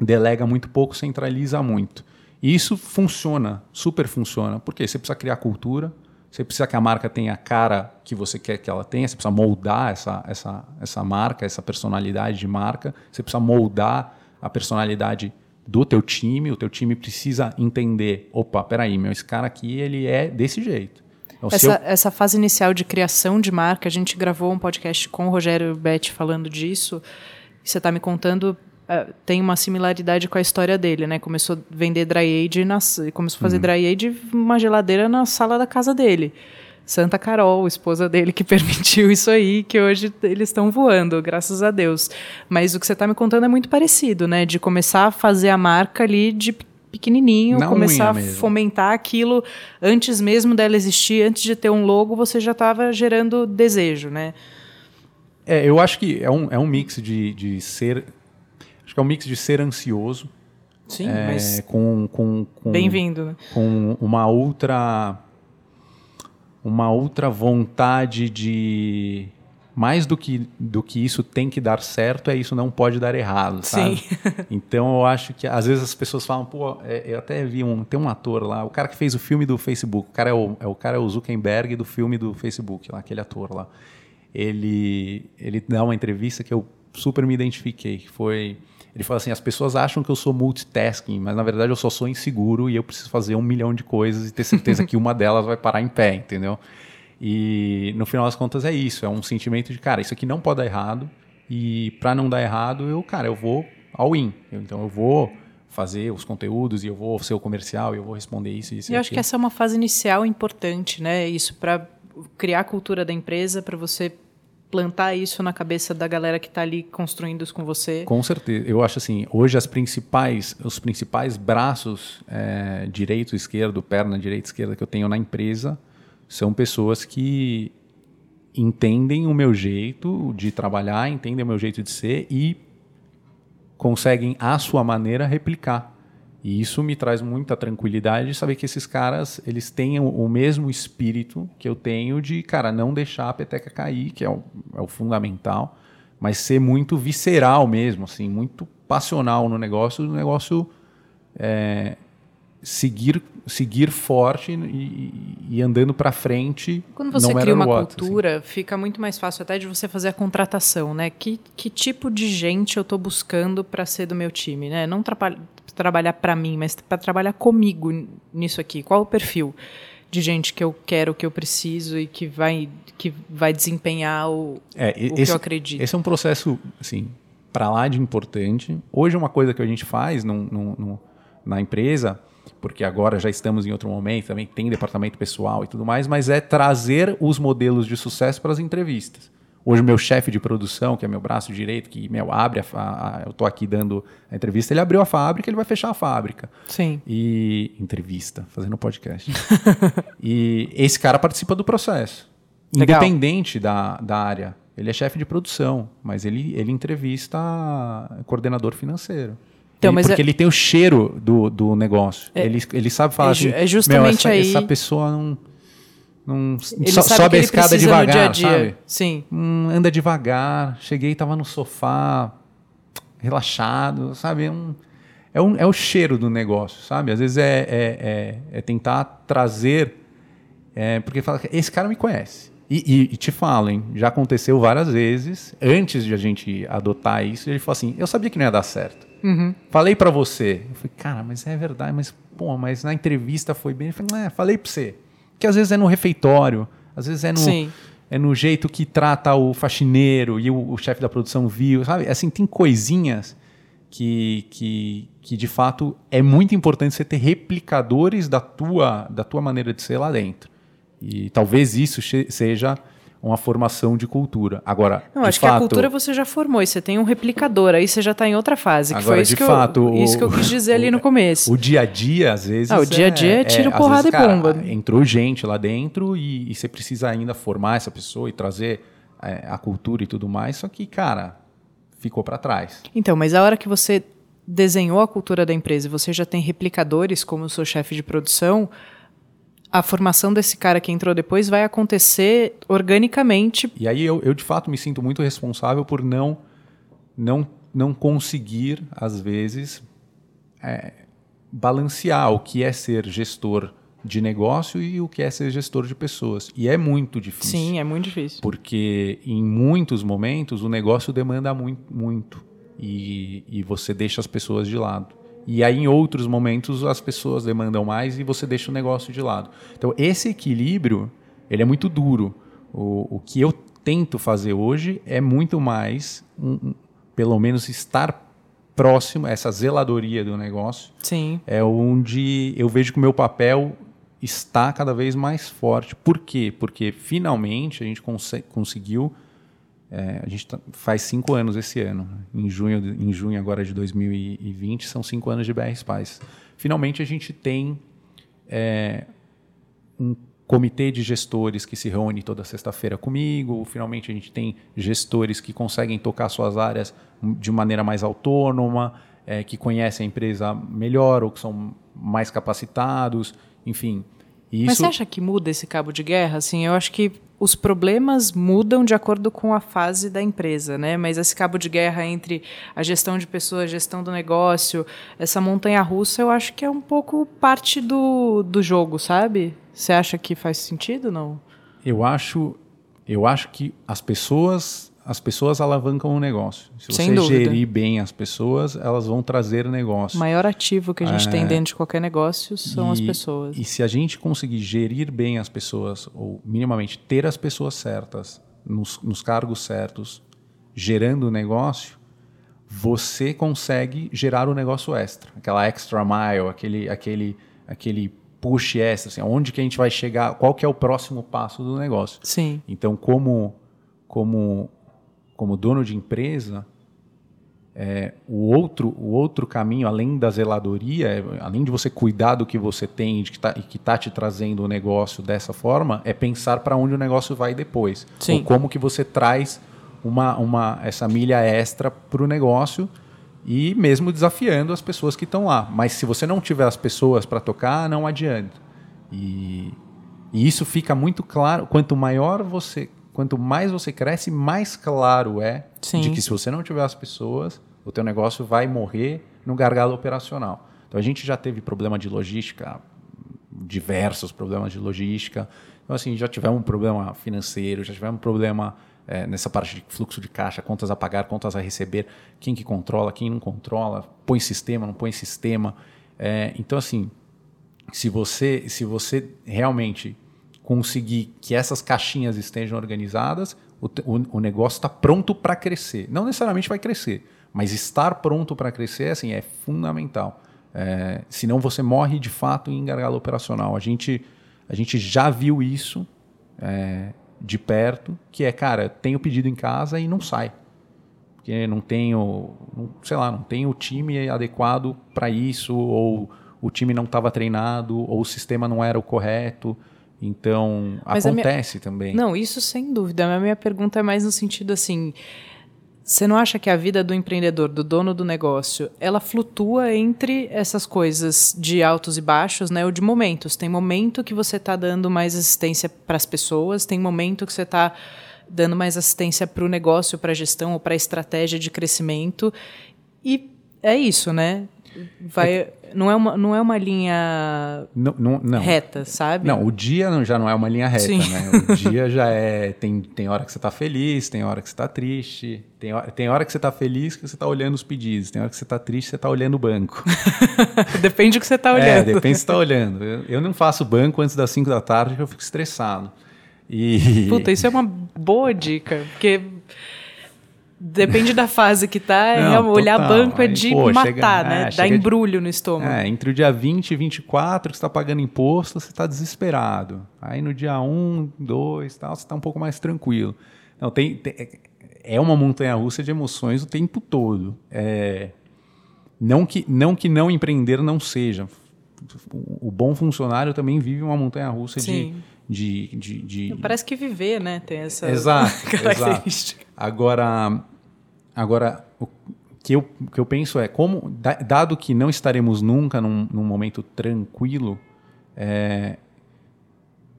delega muito pouco, centraliza muito. E isso funciona, super funciona, porque você precisa criar cultura, você precisa que a marca tenha a cara que você quer que ela tenha, você precisa moldar essa, essa, essa marca, essa personalidade de marca, você precisa moldar a personalidade do teu time, o teu time precisa entender, opa, peraí, meu, esse cara aqui ele é desse jeito. Então, essa, eu... essa fase inicial de criação de marca, a gente gravou um podcast com o Rogério Betti falando disso, você está me contando... Uh, tem uma similaridade com a história dele, né? Começou a vender dry age, nas, começou a fazer uhum. dry age uma geladeira na sala da casa dele. Santa Carol, esposa dele, que permitiu isso aí, que hoje eles estão voando, graças a Deus. Mas o que você está me contando é muito parecido, né? De começar a fazer a marca ali de pequenininho, na começar a fomentar aquilo antes mesmo dela existir, antes de ter um logo, você já estava gerando desejo, né? É, eu acho que é um, é um mix de, de ser... Acho que é um mix de ser ansioso. Sim, é, mas... Com, com, com, bem-vindo, né? Com uma outra... Uma outra vontade de... Mais do que, do que isso tem que dar certo, é isso não pode dar errado, sabe? Sim. Então, eu acho que... Às vezes as pessoas falam... Pô, eu até vi um... Tem um ator lá, o cara que fez o filme do Facebook. O cara é o, é o, cara é o Zuckerberg do filme do Facebook, lá, aquele ator lá. Ele, ele dá uma entrevista que eu super me identifiquei, que foi... Ele fala assim, as pessoas acham que eu sou multitasking, mas na verdade eu só sou inseguro e eu preciso fazer um milhão de coisas e ter certeza que uma delas vai parar em pé, entendeu? E no final das contas é isso, é um sentimento de, cara, isso aqui não pode dar errado e para não dar errado, eu, cara, eu vou all in. Então eu vou fazer os conteúdos e eu vou ser o comercial e eu vou responder isso e isso. E eu acho que essa é uma fase inicial importante, né? Isso para criar a cultura da empresa, para você... plantar isso na cabeça da galera que está ali construindo isso com você. Com certeza. Eu acho assim, hoje as principais, os principais braços é, direito, esquerdo, perna direita, esquerda que eu tenho na empresa são pessoas que entendem o meu jeito de trabalhar, entendem o meu jeito de ser e conseguem, à sua maneira, replicar. E isso me traz muita tranquilidade de saber que esses caras, eles têm o mesmo espírito que eu tenho de, cara, não deixar a peteca cair, que é o, é o fundamental, mas ser muito visceral mesmo, assim, muito passional no negócio, no negócio é, seguir, seguir forte e, e andando para frente. Quando você cria uma what, cultura, assim. Fica muito mais fácil até de você fazer a contratação, né? Que, que tipo de gente eu estou buscando para ser do meu time, né? Não atrapalha... trabalhar para mim, mas para trabalhar comigo nisso aqui. Qual o perfil de gente que eu quero, que eu preciso e que vai, que vai desempenhar o, é, o esse, que eu acredito? Esse é um processo, assim, para lá de importante. Hoje é uma coisa que a gente faz num, num, num, na empresa, porque agora já estamos em outro momento, também tem departamento pessoal e tudo mais, mas é trazer os modelos de sucesso para as entrevistas. Hoje o meu chefe de produção, que é meu braço direito, que meu, abre a, a, eu estou aqui dando a entrevista, ele abriu a fábrica, ele vai fechar a fábrica. Sim. E entrevista, fazendo podcast. E esse cara participa do processo. Legal. Independente da, da área. Ele é chefe de produção, mas ele, ele entrevista coordenador financeiro. Então, ele, mas porque é... ele tem o cheiro do, do negócio. É, ele, ele sabe falar é, assim, é justamente meu, essa, aí... essa pessoa não... Num, so, sobe a escada devagar, dia a dia. Sabe? Sim. Hum, anda devagar. Cheguei, estava no sofá, relaxado, sabe? É, um, é, um, é o cheiro do negócio, sabe? Às vezes é, é, é, é tentar trazer... É, porque fala, esse cara me conhece. E, e, e te falo, hein, já aconteceu várias vezes, antes de a gente adotar isso, ele falou assim, eu sabia que não ia dar certo. Uhum. Falei pra você. Eu falei, cara, mas é verdade, mas pô, mas na entrevista foi bem. Eu falei, ah, falei pra você. Que às vezes é no refeitório, às vezes é no, é no jeito que trata o faxineiro e o, o chefe da produção viu, sabe? Assim, tem coisinhas que, que, que de fato é muito importante você ter replicadores da tua, da tua maneira de ser lá dentro. E talvez isso che- seja uma formação de cultura. Agora, não, de acho fato, que a cultura você já formou e você tem um replicador, aí você já está em outra fase. Que agora, foi isso, de que, fato, eu, o, isso que eu quis dizer o, ali no começo. O dia a dia, às vezes. Ah, o dia a dia é tiro, é, porrada vezes, e bomba. Cara, entrou gente lá dentro e, e você precisa ainda formar essa pessoa e trazer é, a cultura e tudo mais, só que, cara, ficou para trás. Então, mas a hora que você desenhou a cultura da empresa e você já tem replicadores, como eu sou chefe de produção, a formação desse cara que entrou depois vai acontecer organicamente. E aí eu, eu de fato, me sinto muito responsável por não, não, não conseguir, às vezes, é, balancear o que é ser gestor de negócio e o que é ser gestor de pessoas. E é muito difícil. Sim, é muito difícil. Porque em muitos momentos o negócio demanda muito, muito e, e você deixa as pessoas de lado. E aí, em outros momentos, as pessoas demandam mais e você deixa o negócio de lado. Então, esse equilíbrio, ele é muito duro. O, o que eu tento fazer hoje é muito mais, um, um, pelo menos, estar próximo, essa zeladoria do negócio. Sim. É onde eu vejo que o meu papel está cada vez mais forte. Por quê? Porque, finalmente, a gente cons- conseguiu... É, a gente tá, faz cinco anos esse ano. Em junho, em junho agora de dois mil e vinte, são cinco anos de B R Spices. Finalmente, a gente tem é, um comitê de gestores que se reúne toda sexta-feira comigo. Finalmente, a gente tem gestores que conseguem tocar suas áreas de maneira mais autônoma, é, que conhecem a empresa melhor ou que são mais capacitados, enfim. Isso... Mas você acha que muda esse cabo de guerra? Assim, eu acho que os problemas mudam de acordo com a fase da empresa, né? Mas esse cabo de guerra entre a gestão de pessoas, a gestão do negócio, essa montanha-russa, eu acho que é um pouco parte do, do jogo, sabe? Você acha que faz sentido, não? Eu acho, eu acho que as pessoas, as pessoas alavancam o negócio. Se você gerir bem as pessoas, elas vão trazer negócio. O maior ativo que a gente é... tem dentro de qualquer negócio são e, as pessoas. E se a gente conseguir gerir bem as pessoas, ou minimamente ter as pessoas certas, nos, nos cargos certos, gerando o negócio, você consegue gerar o negócio extra. Aquela extra mile, aquele, aquele, aquele push extra. Assim, onde que a gente vai chegar, qual que é o próximo passo do negócio. Sim. Então, como... como como dono de empresa, é, o, outro, o outro caminho, além da zeladoria, além de você cuidar do que você tem de que tá, e que está te trazendo o negócio dessa forma, é pensar para onde o negócio vai depois. Sim. Ou como que você traz uma, uma, essa milha extra para o negócio e mesmo desafiando as pessoas que estão lá. Mas se você não tiver as pessoas para tocar, não adianta. E, e isso fica muito claro. Quanto maior você... Quanto mais você cresce, mais claro é Sim. de que se você não tiver as pessoas, o teu negócio vai morrer no gargalo operacional. Então, a gente já teve problema de logística, diversos problemas de logística. Então, assim, já tivemos um problema financeiro, já tivemos um problema é, nessa parte de fluxo de caixa, contas a pagar, contas a receber, quem que controla, quem não controla, põe sistema, não põe sistema. É, então, assim, se você, se você realmente... conseguir que essas caixinhas estejam organizadas, o, o, o negócio está pronto para crescer. Não necessariamente vai crescer, mas estar pronto para crescer assim, é fundamental. É, senão você morre de fato em gargalo operacional. A gente, a gente já viu isso é, de perto, que é, cara, tenho pedido em casa e não sai. Porque não tenho, sei lá, não tenho o time adequado para isso, ou o time não estava treinado, ou o sistema não era o correto. Então, mas acontece minha... também. Não, isso sem dúvida. A minha pergunta é mais no sentido assim... Você não acha que a vida do empreendedor, do dono do negócio, ela flutua entre essas coisas de altos e baixos, né? Ou de momentos? Tem momento que você está dando mais assistência para as pessoas, tem momento que você está dando mais assistência para o negócio, para a gestão ou para a estratégia de crescimento. E é isso, né? vai, não é uma, não é uma linha não, não, não. reta, sabe? Não, o dia não, já não é uma linha reta, sim, né? O dia já é... Tem, tem hora que você tá feliz, tem hora que você tá triste, tem hora, tem hora que você tá feliz que você tá olhando os pedidos, tem hora que você tá triste você tá olhando o banco. Depende do que você tá olhando. É, depende do que você tá olhando. Eu, eu não faço banco antes das cinco da tarde porque eu fico estressado. E... Puta, isso é uma boa dica, porque... Depende da fase que tá. Não, é, olhar total. Banco é de Pô, matar, chega, né? É, dá embrulho de, no estômago. É, entre o dia vinte e vinte e quatro, que você tá pagando imposto, você tá desesperado. Aí no dia um, dois, tal, você tá um pouco mais tranquilo. Não, tem, tem, é uma montanha-russa de emoções o tempo todo. É, não, que, não que não empreender não seja. O bom funcionário também vive uma montanha-russa de... De, de, de... Parece que viver, né? Tem essa exato, característica. Exato. Agora, agora o, que eu, o que eu penso é, como, dado que não estaremos nunca num, num momento tranquilo, é,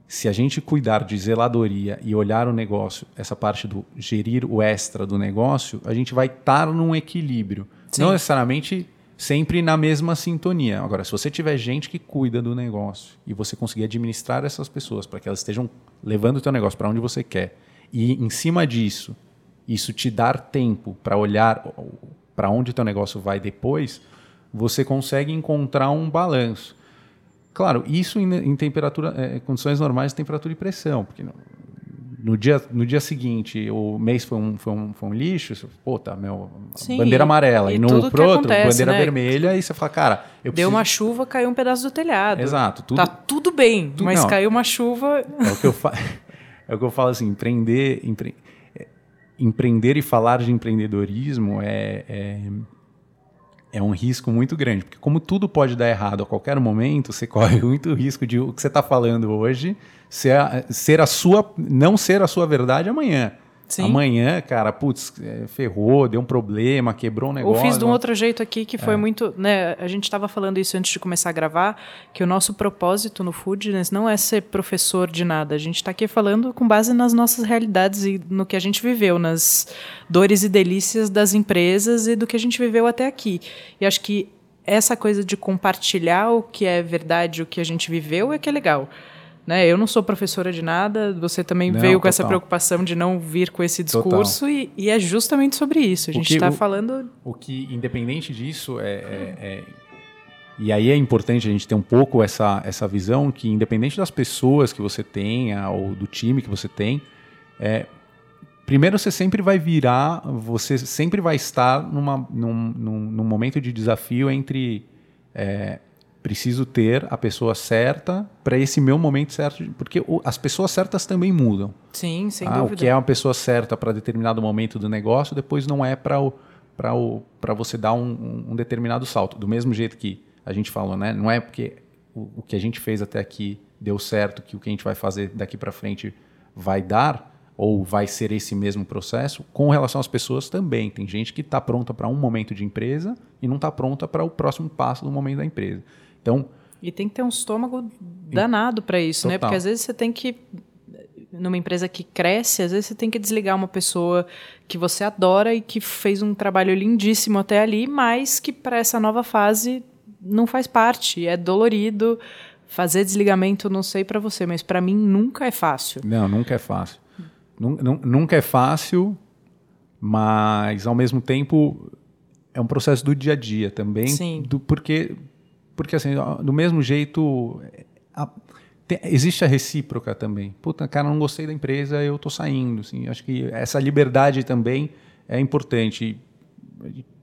se a gente cuidar de zeladoria e olhar o negócio, essa parte do gerir o extra do negócio, a gente vai estar num equilíbrio. Sim. Não necessariamente... Sempre na mesma sintonia. Agora, se você tiver gente que cuida do negócio e você conseguir administrar essas pessoas para que elas estejam levando o teu negócio para onde você quer e, em cima disso, isso te dar tempo para olhar para onde o teu negócio vai depois, você consegue encontrar um balanço. Claro, isso em, em temperatura, é, condições normais de temperatura e pressão, porque no, no, dia, no dia seguinte o mês foi um, foi um, foi um lixo, você, pô, tá, meu... Sim, bandeira amarela, e, e no pro outro, acontece, bandeira, né, vermelha, e você fala, cara... Eu Deu preciso... uma chuva, caiu um pedaço do telhado. Exato. Tudo... Tá tudo bem, tudo... mas não, caiu uma chuva... É o que eu, fa... é o que eu falo assim, empreender, empre... é... empreender e falar de empreendedorismo é, é... é um risco muito grande, porque como tudo pode dar errado a qualquer momento, você corre muito risco de o que você está falando hoje ser a... ser a sua... não ser a sua verdade amanhã. Sim. Amanhã, cara, putz, ferrou, deu um problema, quebrou um negócio. Eu fiz de um outro jeito aqui que foi é. muito... Né, a gente estava falando isso antes de começar a gravar, que o nosso propósito no Foodness não é ser professor de nada. A gente está aqui falando com base nas nossas realidades e no que a gente viveu, nas dores e delícias das empresas e do que a gente viveu até aqui. E acho que essa coisa de compartilhar o que é verdade, o que a gente viveu, é que é legal. Né? Eu não sou professora de nada, você também não, veio com total. essa preocupação de não vir com esse discurso e, e é justamente sobre isso. A gente está falando... O que, independente disso, é, é, é... E aí é importante a gente ter um pouco essa, essa visão que, independente das pessoas que você tenha ou do time que você tem, é, primeiro você sempre vai virar, você sempre vai estar numa, num, num, num momento de desafio entre... É, preciso ter a pessoa certa para esse meu momento certo, porque as pessoas certas também mudam. Sim, sem ah, dúvida. O que é uma pessoa certa para determinado momento do negócio, depois não é para o, para o, para você dar um, um determinado salto. Do mesmo jeito que a gente falou, né? Não é porque o, o que a gente fez até aqui deu certo que o que a gente vai fazer daqui para frente vai dar, ou vai ser esse mesmo processo. Com relação às pessoas também. Tem gente que está pronta para um momento de empresa e não está pronta para o próximo passo do momento da empresa. Então, e tem que ter um estômago danado para isso, total. né? Porque às vezes você tem que, numa empresa que cresce, às vezes você tem que desligar uma pessoa que você adora e que fez um trabalho lindíssimo até ali, mas que para essa nova fase não faz parte, é dolorido. Fazer desligamento, não sei para você, mas para mim nunca é fácil. Não, nunca é fácil. Nunca é fácil, mas ao mesmo tempo é um processo do dia a dia também. Sim. Do, porque... Porque, assim, do mesmo jeito, a, tem, existe a recíproca também. Puta, cara, não gostei da empresa, eu tô saindo. Assim, acho que essa liberdade também é importante.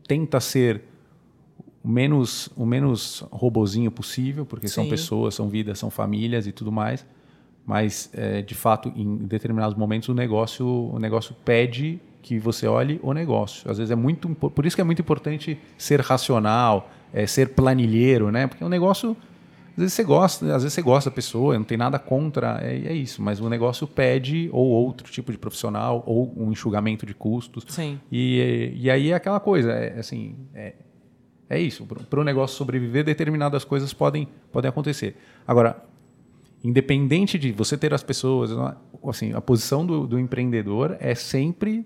Tenta ser o menos, o menos robozinho possível, porque Sim. são pessoas, são vidas, são famílias e tudo mais. Mas, é, de fato, em determinados momentos, o negócio, o negócio pede que você olhe o negócio. Às vezes é muito... Por isso que é muito importante ser racional... É, ser planilheiro, né? Porque o negócio, às vezes você gosta, às vezes você gosta da pessoa, não tem nada contra, é, é isso, mas o negócio pede ou outro tipo de profissional, ou um enxugamento de custos. Sim. E, e aí é aquela coisa, é, assim, é, é isso, para o negócio sobreviver, determinadas coisas podem, podem acontecer. Agora, independente de você ter as pessoas, assim, a posição do, do empreendedor é sempre...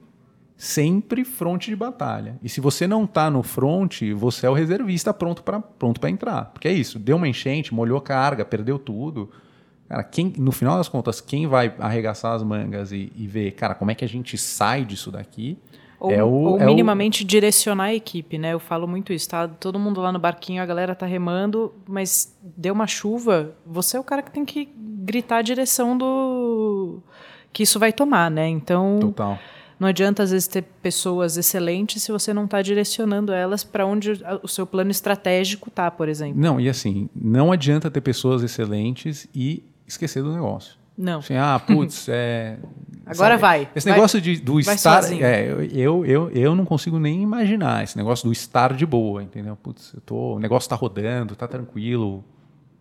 sempre fronte de batalha. E se você não está no fronte, você é o reservista pronto para pronto para entrar. Porque é isso, deu uma enchente, molhou carga, perdeu tudo. Cara, quem, no final das contas, quem vai arregaçar as mangas e, e ver, cara, como é que a gente sai disso daqui... Ou, é o, ou é minimamente o... direcionar a equipe, né? Eu falo muito isso, tá? Todo mundo lá no barquinho, a galera tá remando, mas deu uma chuva, você é o cara que tem que gritar a direção do... que isso vai tomar, né? Então, total. Não adianta, às vezes, ter pessoas excelentes se você não tá direcionando elas para onde o seu plano estratégico tá, por exemplo. Não, e assim, não adianta ter pessoas excelentes e esquecer do negócio. Não. Assim, ah, putz, é... Agora sabe, vai. Esse negócio vai, de, do estar... É, eu, eu, eu não consigo nem imaginar esse negócio do estar de boa, entendeu? Putz, eu tô, o negócio tá rodando, tá tranquilo,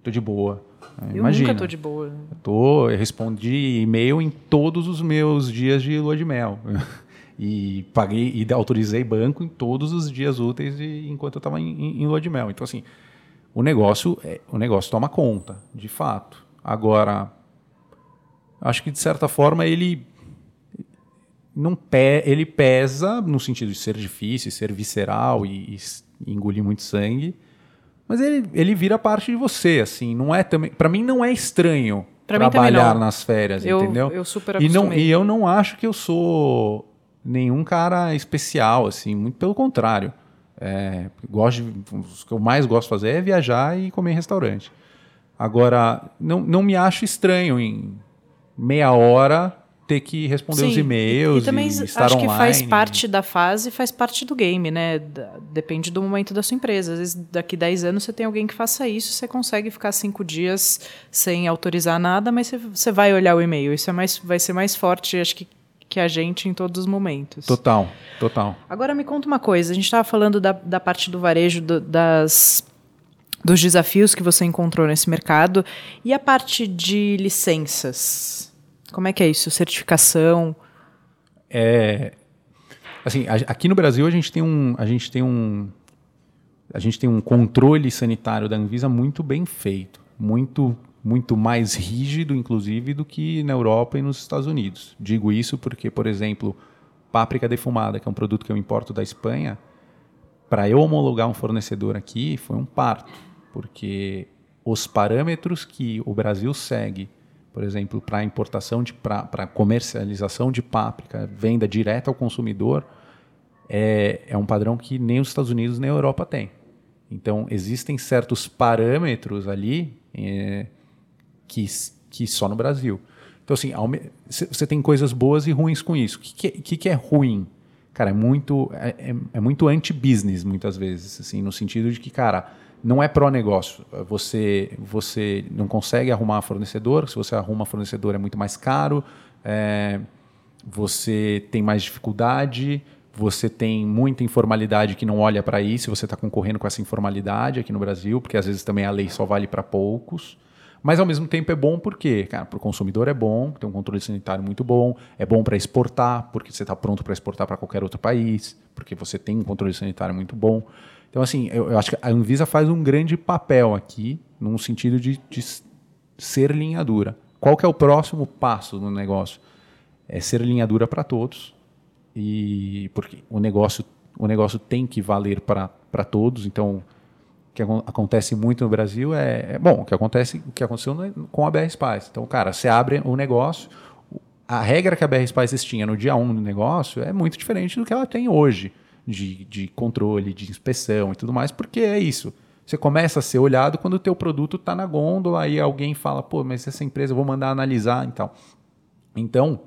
tô de boa. Eu Imagina, nunca tô de boa. Eu, tô, eu respondi e-mail em todos os meus dias de lua de mel. E paguei e autorizei banco em todos os dias úteis de, enquanto eu tava em, em lua de mel. Então, assim, o negócio, o negócio toma conta, de fato. Agora... Acho que, de certa forma, ele, não pe- ele pesa no sentido de ser difícil, ser visceral e, e engolir muito sangue, mas ele, ele vira parte de você. Assim, não é também, para mim não é estranho pra trabalhar nas férias, eu, entendeu? Eu super acostumei. E, não, e eu não acho que eu sou nenhum cara especial, assim, muito pelo contrário. É, gosto de, o que eu mais gosto de fazer é viajar e comer em restaurante. Agora, não, não me acho estranho em... meia hora ter que responder Sim, os e-mails e, e também e estar acho online. Que faz parte da fase, faz parte do game, né? Depende do momento da sua empresa. Às vezes, daqui dez anos, você tem alguém que faça isso, você consegue ficar cinco dias sem autorizar nada, mas você, você vai olhar o e-mail. Isso é mais, vai ser mais forte, acho que, que a gente em todos os momentos. Total, total. Agora, me conta uma coisa. A gente estava falando da, da parte do varejo, do, das... dos desafios que você encontrou nesse mercado. E a parte de licenças? Como é que é isso? Certificação? É, assim, a, aqui no Brasil a gente tem um, a gente tem um, a gente tem um controle sanitário da Anvisa muito bem feito. Muito, muito mais rígido, inclusive, do que na Europa e nos Estados Unidos. Digo isso porque, por exemplo, páprica defumada, que é um produto que eu importo da Espanha, para eu homologar um fornecedor aqui foi um parto. Porque os parâmetros que o Brasil segue, por exemplo, para importação, para comercialização de páprica, venda direta ao consumidor, é, é um padrão que nem os Estados Unidos nem a Europa tem. Então, existem certos parâmetros ali é, que, que só no Brasil. Então, assim, você tem coisas boas e ruins com isso. O que, que, que é ruim? Cara, é muito, é, é muito anti-business, muitas vezes, assim, no sentido de que, cara... Não é pró-negócio, você, você não consegue arrumar fornecedor, se você arruma fornecedor é muito mais caro, é, você tem mais dificuldade, você tem muita informalidade que não olha para isso, você está concorrendo com essa informalidade aqui no Brasil, porque às vezes também a lei só vale para poucos, mas ao mesmo tempo é bom porque, cara, para o consumidor é bom, tem um controle sanitário muito bom, é bom para exportar, porque você está pronto para exportar para qualquer outro país, porque você tem um controle sanitário muito bom. Então, assim, eu, eu acho que a Anvisa faz um grande papel aqui, num sentido de, de ser linha dura. Qual que é o próximo passo no negócio? É ser linha dura para todos, e porque o negócio, o negócio tem que valer para todos. Então, o que acontece muito no Brasil é... é bom, o que, acontece, o que aconteceu com a B R Spices. Então, cara, você abre o negócio, a regra que a B R Spices tinha no dia um do negócio é muito diferente do que ela tem hoje. De, de controle, de inspeção e tudo mais, porque é isso. Você começa a ser olhado quando o teu produto está na gôndola, aí alguém fala, pô, mas essa empresa eu vou mandar analisar e tal. Então,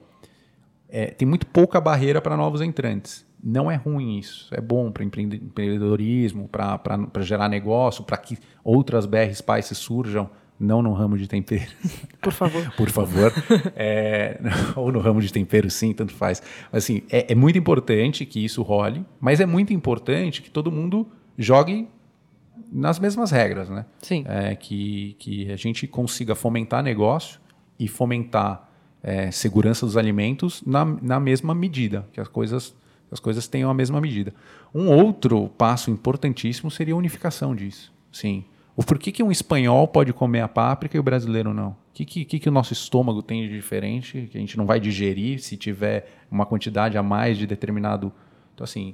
é, tem muito pouca barreira para novos entrantes. Não é ruim isso. É bom para empreendedorismo, para gerar negócio, para que outras B R Spices surjam, não no ramo de tempero. Por favor. Por favor. É, ou no ramo de tempero, sim, tanto faz. Assim, é, é muito importante que isso role, mas é muito importante que todo mundo jogue nas mesmas regras, né? Sim. É, que, que a gente consiga fomentar negócio e fomentar é, segurança dos alimentos na, na mesma medida, que as coisas, as coisas tenham a mesma medida. Um outro passo importantíssimo seria a unificação disso. Sim. O porquê que um espanhol pode comer a páprica e o brasileiro não? O que, que, que o nosso estômago tem de diferente, que a gente não vai digerir se tiver uma quantidade a mais de determinado... Então, assim,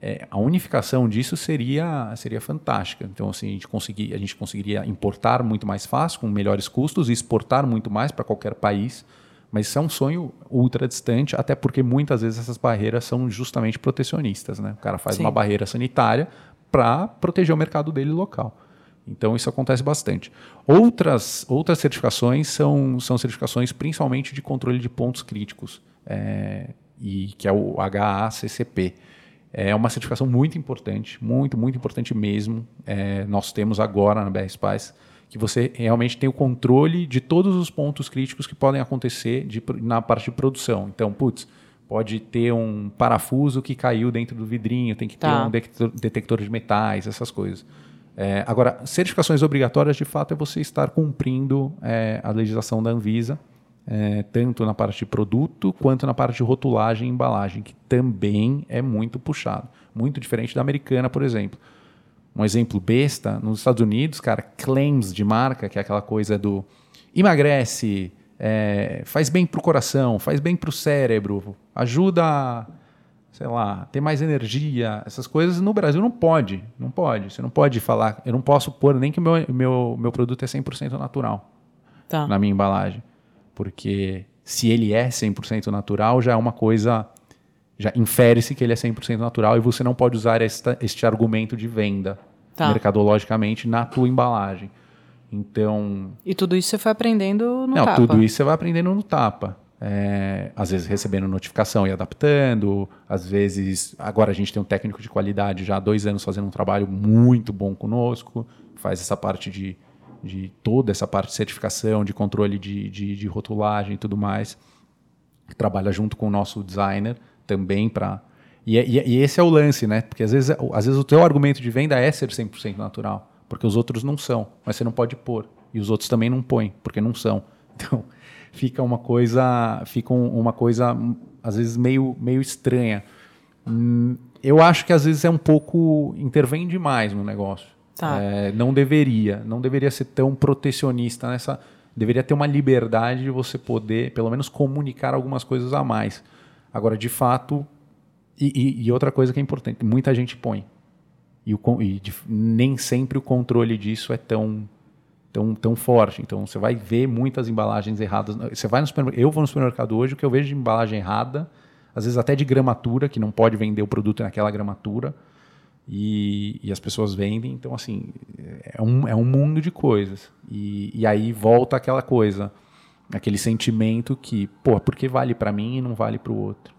é, a unificação disso seria, seria fantástica. Então, assim, a gente conseguir, a gente conseguiria importar muito mais fácil, com melhores custos, e exportar muito mais para qualquer país. Mas isso é um sonho ultra distante, até porque muitas vezes essas barreiras são justamente protecionistas, né? O cara faz Sim. uma barreira sanitária para proteger o mercado dele local. Então, isso acontece bastante. Outras, outras certificações são, são certificações principalmente de controle de pontos críticos, é, e, que é o H A C C P. É uma certificação muito importante, muito, muito importante mesmo. É, nós temos agora na B R Spice que você realmente tem o controle de todos os pontos críticos que podem acontecer de, na parte de produção. Então, putz, pode ter um parafuso que caiu dentro do vidrinho, tem que tá. ter um de- detector de metais, essas coisas. É, agora, certificações obrigatórias, de fato, é você estar cumprindo é, a legislação da Anvisa, é, tanto na parte de produto quanto na parte de rotulagem e embalagem, que também é muito puxado. Muito diferente da americana, por exemplo. Um exemplo besta, nos Estados Unidos, cara, claims de marca, que é aquela coisa do emagrece, é, faz bem pro coração, faz bem pro cérebro, ajuda a... sei lá, ter mais energia, essas coisas no Brasil não pode, não pode. Você não pode falar, eu não posso pôr nem que o meu, meu, meu produto é cem por cento natural tá. na minha embalagem. Porque se ele é cem por cento natural, já é uma coisa, já infere-se que ele é cem por cento natural e você não pode usar esta, este argumento de venda tá. mercadologicamente na tua embalagem. Então... E tudo isso você foi aprendendo no não, tapa? Não, tudo isso você vai aprendendo no tapa. É, às vezes recebendo notificação e adaptando, às vezes... Agora a gente tem um técnico de qualidade já há dois anos fazendo um trabalho muito bom conosco, faz essa parte de, de toda essa parte de certificação, de controle de, de, de rotulagem e tudo mais, trabalha junto com o nosso designer também para... E, e, e esse é o lance, né? Porque às vezes, às vezes o teu argumento de venda é ser cem por cento natural, porque os outros não são, mas você não pode pôr, e os outros também não põem, porque não são. Então... fica uma coisa, fica uma coisa às vezes meio, meio estranha. Eu acho que às vezes é um pouco, intervém demais no negócio. Tá. É, não deveria, não deveria ser tão protecionista nessa, deveria ter uma liberdade de você poder, pelo menos, comunicar algumas coisas a mais. Agora, de fato, e, e, e outra coisa que é importante, muita gente põe. E, o, e de, nem sempre o controle disso é tão... Tão, tão forte. Então, você vai ver muitas embalagens erradas. Você vai no supermercado, eu vou no supermercado hoje, o que eu vejo de embalagem errada, às vezes até de gramatura, que não pode vender o produto naquela gramatura, e, e as pessoas vendem. Então, assim, é um, é um mundo de coisas. E, e aí volta aquela coisa, aquele sentimento que, pô, por que vale para mim e não vale para o outro?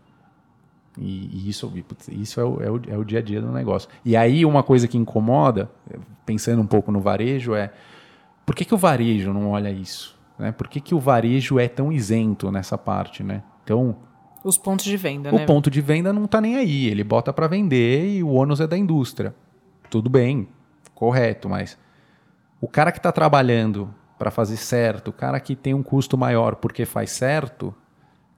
E, e isso, isso é, o, é, o, é o dia a dia do negócio. E aí, uma coisa que incomoda, pensando um pouco no varejo, é: por que que o varejo não olha isso? Né? Por que que o varejo é tão isento nessa parte? Né? Então, os pontos de venda. O né? ponto de venda não está nem aí. Ele bota para vender e o ônus é da indústria. Tudo bem, correto, mas o cara que está trabalhando para fazer certo, o cara que tem um custo maior porque faz certo,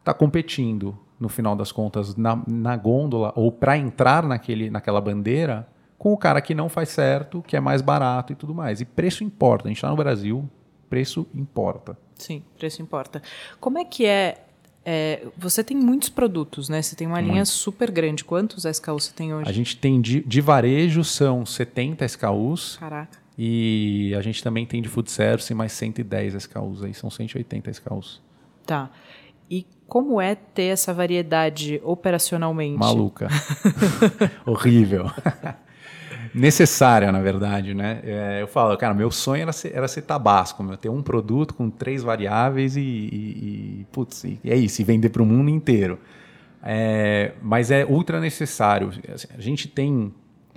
está competindo, no final das contas, na, na gôndola ou para entrar naquele, naquela bandeira... com o cara que não faz certo, que é mais barato e tudo mais. E preço importa. A gente está no Brasil, preço importa. Sim, preço importa. Como é que é... é você tem muitos produtos, né? Você tem uma Muito. linha super grande. Quantos S K Us você tem hoje? A gente tem de, de varejo, são setenta S K Us. Caraca. E a gente também tem de food service mais cento e dez S K Us. Aí são cento e oitenta S K Us. Tá. E como é ter essa variedade operacionalmente? Maluca. Horrível. Necessária, na verdade, né? É, eu falo, cara, meu sonho era ser, era ser Tabasco, meu, ter um produto com três variáveis e, e, e putz, e é isso, e vender para o mundo inteiro. É, mas é ultra necessário. A gente tem...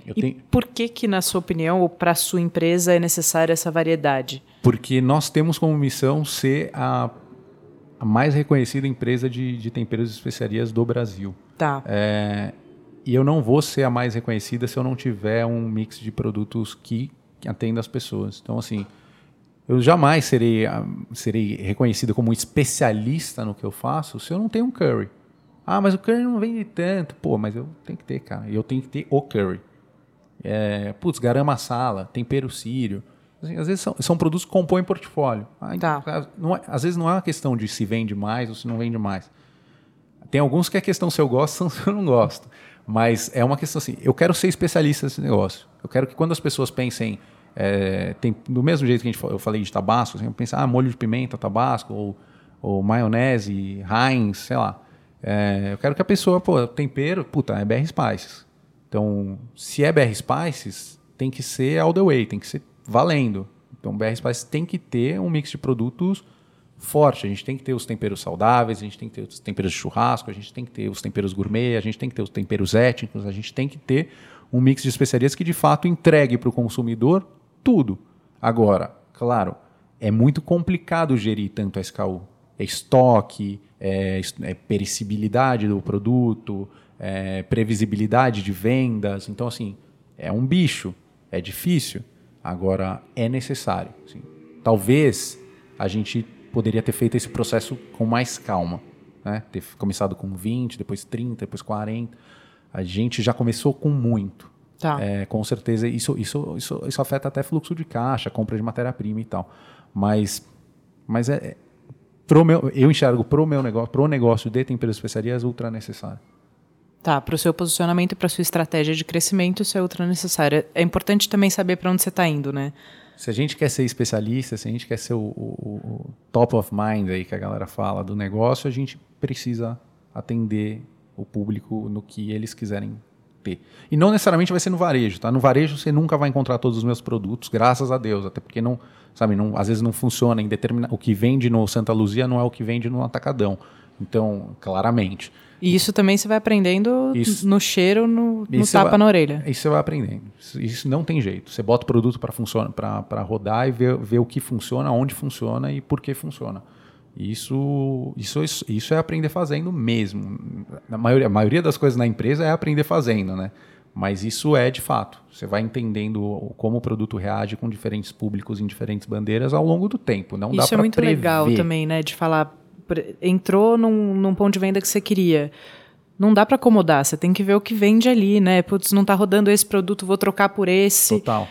Eu e tenho... por que que, na sua opinião, ou para a sua empresa, é necessária essa variedade? Porque nós temos como missão ser a, a mais reconhecida empresa de, de temperos e especiarias do Brasil. Tá. É... E eu não vou ser a mais reconhecida se eu não tiver um mix de produtos que, que atenda as pessoas. Então, assim, eu jamais serei, serei reconhecido como especialista no que eu faço se eu não tenho um curry. Ah, mas o curry não vende tanto. Pô, mas eu tenho que ter, cara. Eu tenho que ter o curry. é, putz, garama sala, tempero sírio. Assim, às vezes são, são produtos que compõem portfólio. Aí, tá. não é, às vezes não é uma questão de se vende mais ou se não vende mais. Tem alguns que é questão se eu gosto, se eu não gosto. Mas é uma questão assim, eu quero ser especialista nesse negócio. Eu quero que quando as pessoas pensem, é, tem, do mesmo jeito que a gente, eu falei de tabasco, assim, eu penso, ah, molho de pimenta, tabasco, ou, ou maionese, Heinz, sei lá. É, eu quero que a pessoa, pô, tempero, puta, é B R Spices. Então, se é B R Spices, tem que ser all the way, tem que ser valendo. Então, B R Spices tem que ter um mix de produtos forte. A gente tem que ter os temperos saudáveis, a gente tem que ter os temperos de churrasco, a gente tem que ter os temperos gourmet, a gente tem que ter os temperos étnicos, a gente tem que ter um mix de especiarias que, de fato, entregue para o consumidor tudo. Agora, claro, é muito complicado gerir tanto a S K U. É estoque, é, é perecibilidade do produto, é previsibilidade de vendas. Então, assim, é um bicho, é difícil. Agora, é necessário. Assim. Talvez a gente poderia ter feito esse processo com mais calma. Né? Ter começado com vinte, depois trinta, depois quarenta. A gente já começou com muito. Tá. É, com certeza, isso, isso, isso, isso afeta até fluxo de caixa, compra de matéria-prima e tal. Mas, mas é... é Pro meu, eu enxergo pro meu negócio, pro negócio de temperos e especiarias ultra necessário. Tá, pro seu posicionamento e pra sua estratégia de crescimento, isso é ultra necessário. É importante também saber para onde você tá indo, né? Se a gente quer ser especialista, se a gente quer ser o, o, o top of mind aí que a galera fala do negócio, a gente precisa atender o público no que eles quiserem ter. E não necessariamente vai ser no varejo, tá? No varejo você nunca vai encontrar todos os meus produtos, graças a Deus, até porque não... Sabe, não, às vezes não funciona em determinado... O que vende no Santa Luzia não é o que vende no Atacadão. Então, claramente. E isso também você vai aprendendo isso, no cheiro, no, no tapa vai, na orelha. Isso você vai aprendendo. Isso, isso não tem jeito. Você bota o produto para rodar e vê, vê o que funciona, onde funciona e por que funciona. Isso, isso, isso, isso é aprender fazendo mesmo. Na maioria, a maioria das coisas na empresa é aprender fazendo, né? Mas isso é de fato. Você vai entendendo como o produto reage com diferentes públicos em diferentes bandeiras ao longo do tempo. Não dá para prever. Isso é muito legal também, né? De falar, entrou num, num ponto de venda que você queria. Não dá para acomodar. Você tem que ver o que vende ali, né? Putz, não tá rodando esse produto, vou trocar por esse. Total.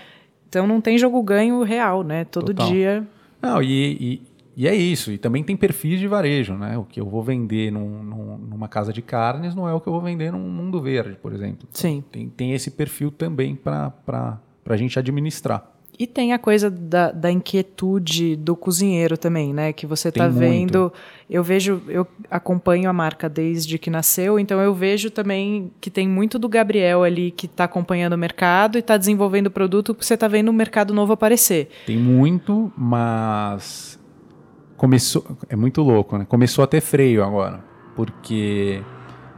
Então não tem jogo ganho real, né? Todo dia. Não, e, e, e é isso. E também tem perfis de varejo, né? O que eu vou vender num, num, numa casa de carnes não é o que eu vou vender num Mundo Verde, por exemplo. Sim. Tem, tem esse perfil também para a gente administrar. E tem a coisa da, da inquietude do cozinheiro também, né? Que você está vendo... Eu vejo, eu acompanho a marca desde que nasceu, então eu vejo também que tem muito do Gabriel ali que está acompanhando o mercado e está desenvolvendo o produto porque você está vendo o mercado novo aparecer. Tem muito, mas... Começou, é muito louco, né? Começou a ter freio agora, porque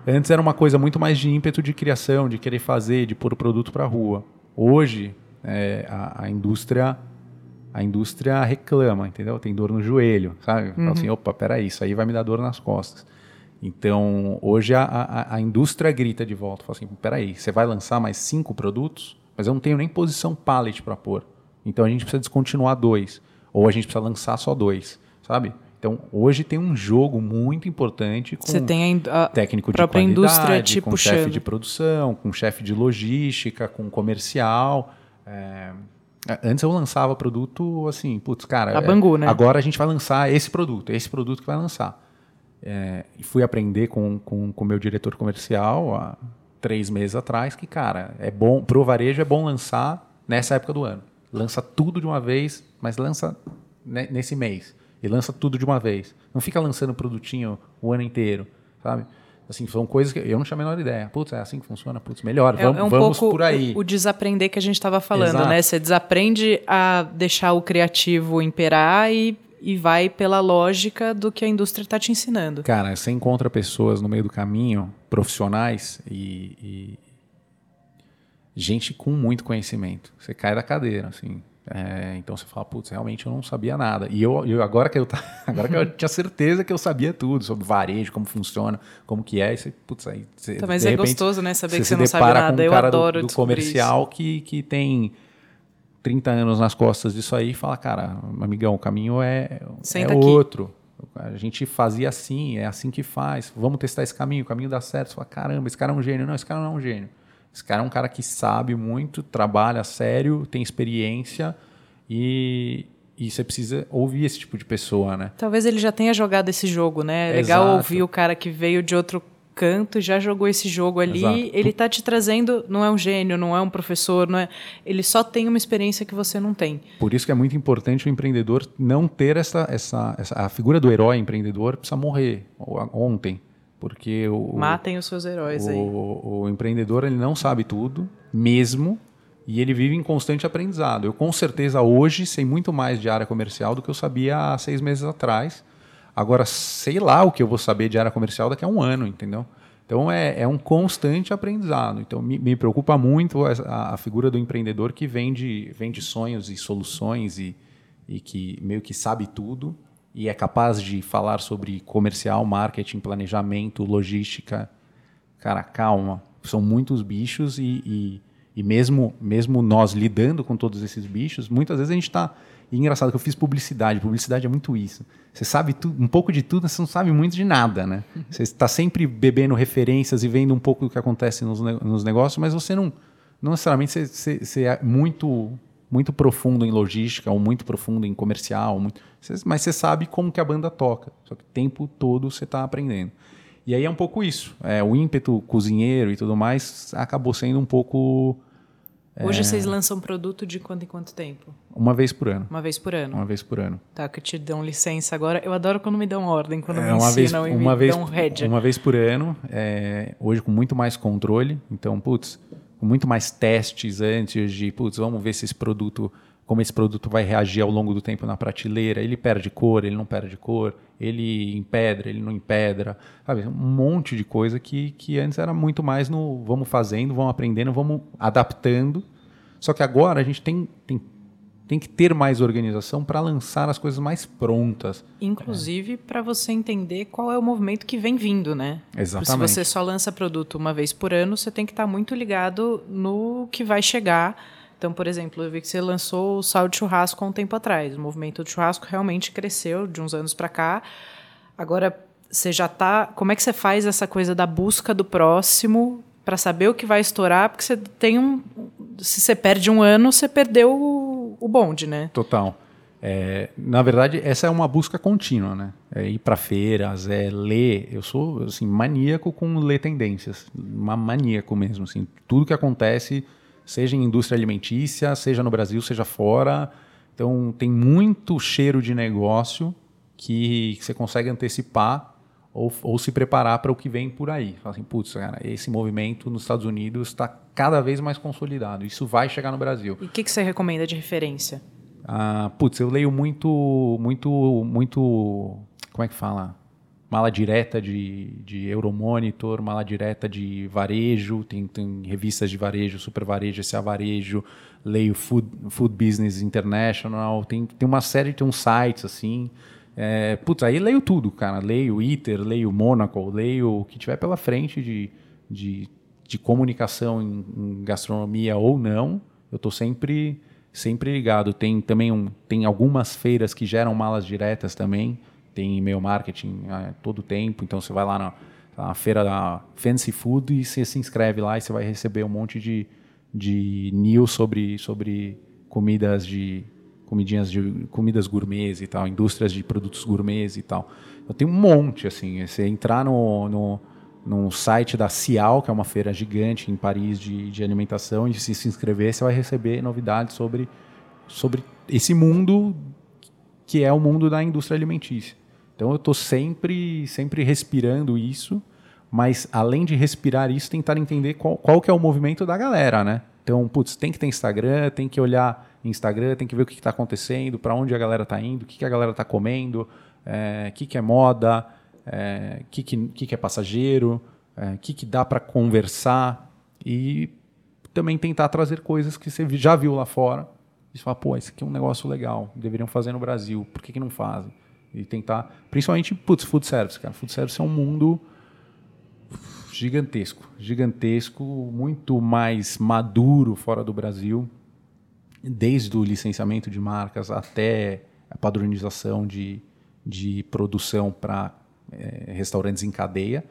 antes era uma coisa muito mais de ímpeto de criação, de querer fazer, de pôr o produto para a rua. Hoje, é, a, a, indústria, a indústria reclama, entendeu? Tem dor no joelho, sabe? Uhum. Fala assim, opa, peraí, isso aí vai me dar dor nas costas. Então, hoje a, a, a indústria grita de volta, fala assim, peraí, você vai lançar mais cinco produtos? Mas eu não tenho nem posição pallet para pôr. Então, a gente precisa descontinuar dois. Ou a gente precisa lançar só dois. Sabe? Então, hoje tem um jogo muito importante com Você tem a, a técnico de qualidade, com chefe de produção, com chefe de logística, com comercial. É... Antes eu lançava produto assim, putz, cara, a Bangu, né? Agora a gente vai lançar esse produto, esse produto que vai lançar. É... E fui aprender com o com, com meu diretor comercial há três meses atrás que, cara, é bom, pro varejo é bom lançar nessa época do ano. Lança tudo de uma vez, mas lança nesse mês. E lança tudo de uma vez. Não fica lançando produtinho o ano inteiro, sabe? Assim, são coisas que eu não tinha a menor ideia. Putz, é assim que funciona? Putz, melhor. É, vamos, é um vamos pouco por aí. O, o desaprender que a gente estava falando, Exato. Né? Você desaprende a deixar o criativo imperar e, e vai pela lógica do que a indústria está te ensinando. Cara, você encontra pessoas no meio do caminho, profissionais e, e gente com muito conhecimento. Você cai da cadeira, assim... É, então você fala, putz, realmente eu não sabia nada. E eu, eu, agora, que eu tá, agora que eu tinha certeza que eu sabia tudo sobre varejo, como funciona, como que é, e você, putz, aí você, tá, mas de é repente, gostoso, né? Saber você que você não sabe nada. Um eu adoro do, do comercial que, que tem trinta anos nas costas disso aí e fala, cara, amigão, o caminho é, é outro. A gente fazia assim, é assim que faz. Vamos testar esse caminho, o caminho dá certo. Você fala, caramba, esse cara é um gênio. Não, esse cara não é um gênio. Esse cara é um cara que sabe muito, trabalha sério, tem experiência e... E você precisa ouvir esse tipo de pessoa, né? Talvez ele já tenha jogado esse jogo, né? É legal Exato. Ouvir o cara que veio de outro canto e já jogou esse jogo ali. Exato. Ele tá te trazendo... Não é um gênio, não é um professor, não é... Ele só tem uma experiência que você não tem. Por isso que é muito importante o empreendedor não ter essa... essa, essa a figura do herói empreendedor precisa morrer ontem. Porque o... Matem os seus heróis o, aí. O, o empreendedor, ele não sabe tudo, mesmo... E ele vive em constante aprendizado. Eu, com certeza, hoje, sei muito mais de área comercial do que eu sabia há seis meses atrás. Agora, sei lá o que eu vou saber de área comercial daqui a um ano, entendeu? Então, é, é um constante aprendizado. Então, me, me preocupa muito a, a figura do empreendedor que vende, vende sonhos e soluções e, e que meio que sabe tudo e é capaz de falar sobre comercial, marketing, planejamento, logística. Cara, calma. São muitos bichos e... e E mesmo, mesmo nós lidando com todos esses bichos, muitas vezes a gente está... E engraçado que eu fiz publicidade. Publicidade é muito isso. Você sabe tu, um pouco de tudo, mas você não sabe muito de nada, né? Uhum. Você está sempre bebendo referências e vendo um pouco do que acontece nos, nos negócios, mas você não... Não necessariamente você, você, você é muito, muito profundo em logística ou muito profundo em comercial. Muito, você, mas você sabe como que a banda toca. Só que o tempo todo você está aprendendo. E aí é um pouco isso. É, o ímpeto cozinheiro e tudo mais acabou sendo um pouco... Hoje é... vocês lançam produto de quanto em quanto tempo? Uma vez por ano. Uma vez por ano. Uma vez por ano. Tá, que te dão licença agora. Eu adoro quando me dão ordem, quando é, me uma ensinam vez, e uma me vez, dão rédea. Uma vez por ano, é, hoje com muito mais controle. Então, putz, com muito mais testes antes de... Putz, vamos ver se esse produto... Como esse produto vai reagir ao longo do tempo na prateleira. Ele perde cor, ele não perde cor. Ele empedra, ele não empedra. Sabe? Um monte de coisa que, que antes era muito mais no vamos fazendo, vamos aprendendo, vamos adaptando. Só que agora a gente tem, tem, tem que ter mais organização para lançar as coisas mais prontas. Inclusive é. Para você entender qual é o movimento que vem vindo, né? Exatamente. Porque se você só lança produto uma vez por ano, você tem que estar muito ligado no que vai chegar... Então, por exemplo, eu vi que você lançou o sal de churrasco há um tempo atrás. O movimento de churrasco realmente cresceu de uns anos para cá. Agora, você já está... Como é que você faz essa coisa da busca do próximo para saber o que vai estourar? Porque você tem um... Se você perde um ano, você perdeu o, o bonde, né? Total. É, na verdade, essa é uma busca contínua, né? É ir para feiras, é ler. Eu sou, assim, maníaco com ler tendências. Uma maníaco mesmo, assim. Tudo que acontece... Seja em indústria alimentícia, seja no Brasil, seja fora. Então, tem muito cheiro de negócio que, que você consegue antecipar ou, ou se preparar para o que vem por aí. Fala assim, putz, cara, esse movimento nos Estados Unidos está cada vez mais consolidado. Isso vai chegar no Brasil. E o que, que você recomenda de referência? Ah, putz, eu leio muito, muito, muito... Como é que fala? Mala direta de, de Euromonitor, mala direta de varejo, tem, tem revistas de varejo, super varejo, S A varejo, leio Food, Food Business International, tem, tem uma série, tem uns sites assim. É, putz, aí leio tudo, cara. Leio Eater, leio Monaco, leio o que tiver pela frente de, de, de comunicação em, em gastronomia ou não. Eu estou sempre, sempre ligado. Tem também um, tem algumas feiras que geram malas diretas também. Tem e-mail marketing é, todo tempo, então você vai lá na, na feira da Fancy Food e você se inscreve lá e você vai receber um monte de, de news sobre, sobre comidas de comidinhas de comidas gourmets e tal, indústrias de produtos gourmets e tal. Então tem um monte, assim, você entrar no, no, no site da Cial, que é uma feira gigante em Paris de, de alimentação, e se, se inscrever, você vai receber novidades sobre, sobre esse mundo que é o mundo da indústria alimentícia. Então, eu estou sempre, sempre respirando isso, mas, além de respirar isso, tentar entender qual, qual que é o movimento da galera, né? Então, putz, tem que ter Instagram, tem que olhar Instagram, tem que ver o que está acontecendo, para onde a galera está indo, o que, que a galera está comendo, é, o que, que é moda, é, o que, que, que, que é passageiro, é, o que, que dá para conversar e também tentar trazer coisas que você já viu lá fora e você fala, pô, isso aqui é um negócio legal, deveriam fazer no Brasil, por que, que não fazem? E tentar, principalmente, putz, food service, cara. Food service é um mundo gigantesco, gigantesco, muito mais maduro fora do Brasil, desde o licenciamento de marcas até a padronização de, de produção para é, restaurantes em cadeia.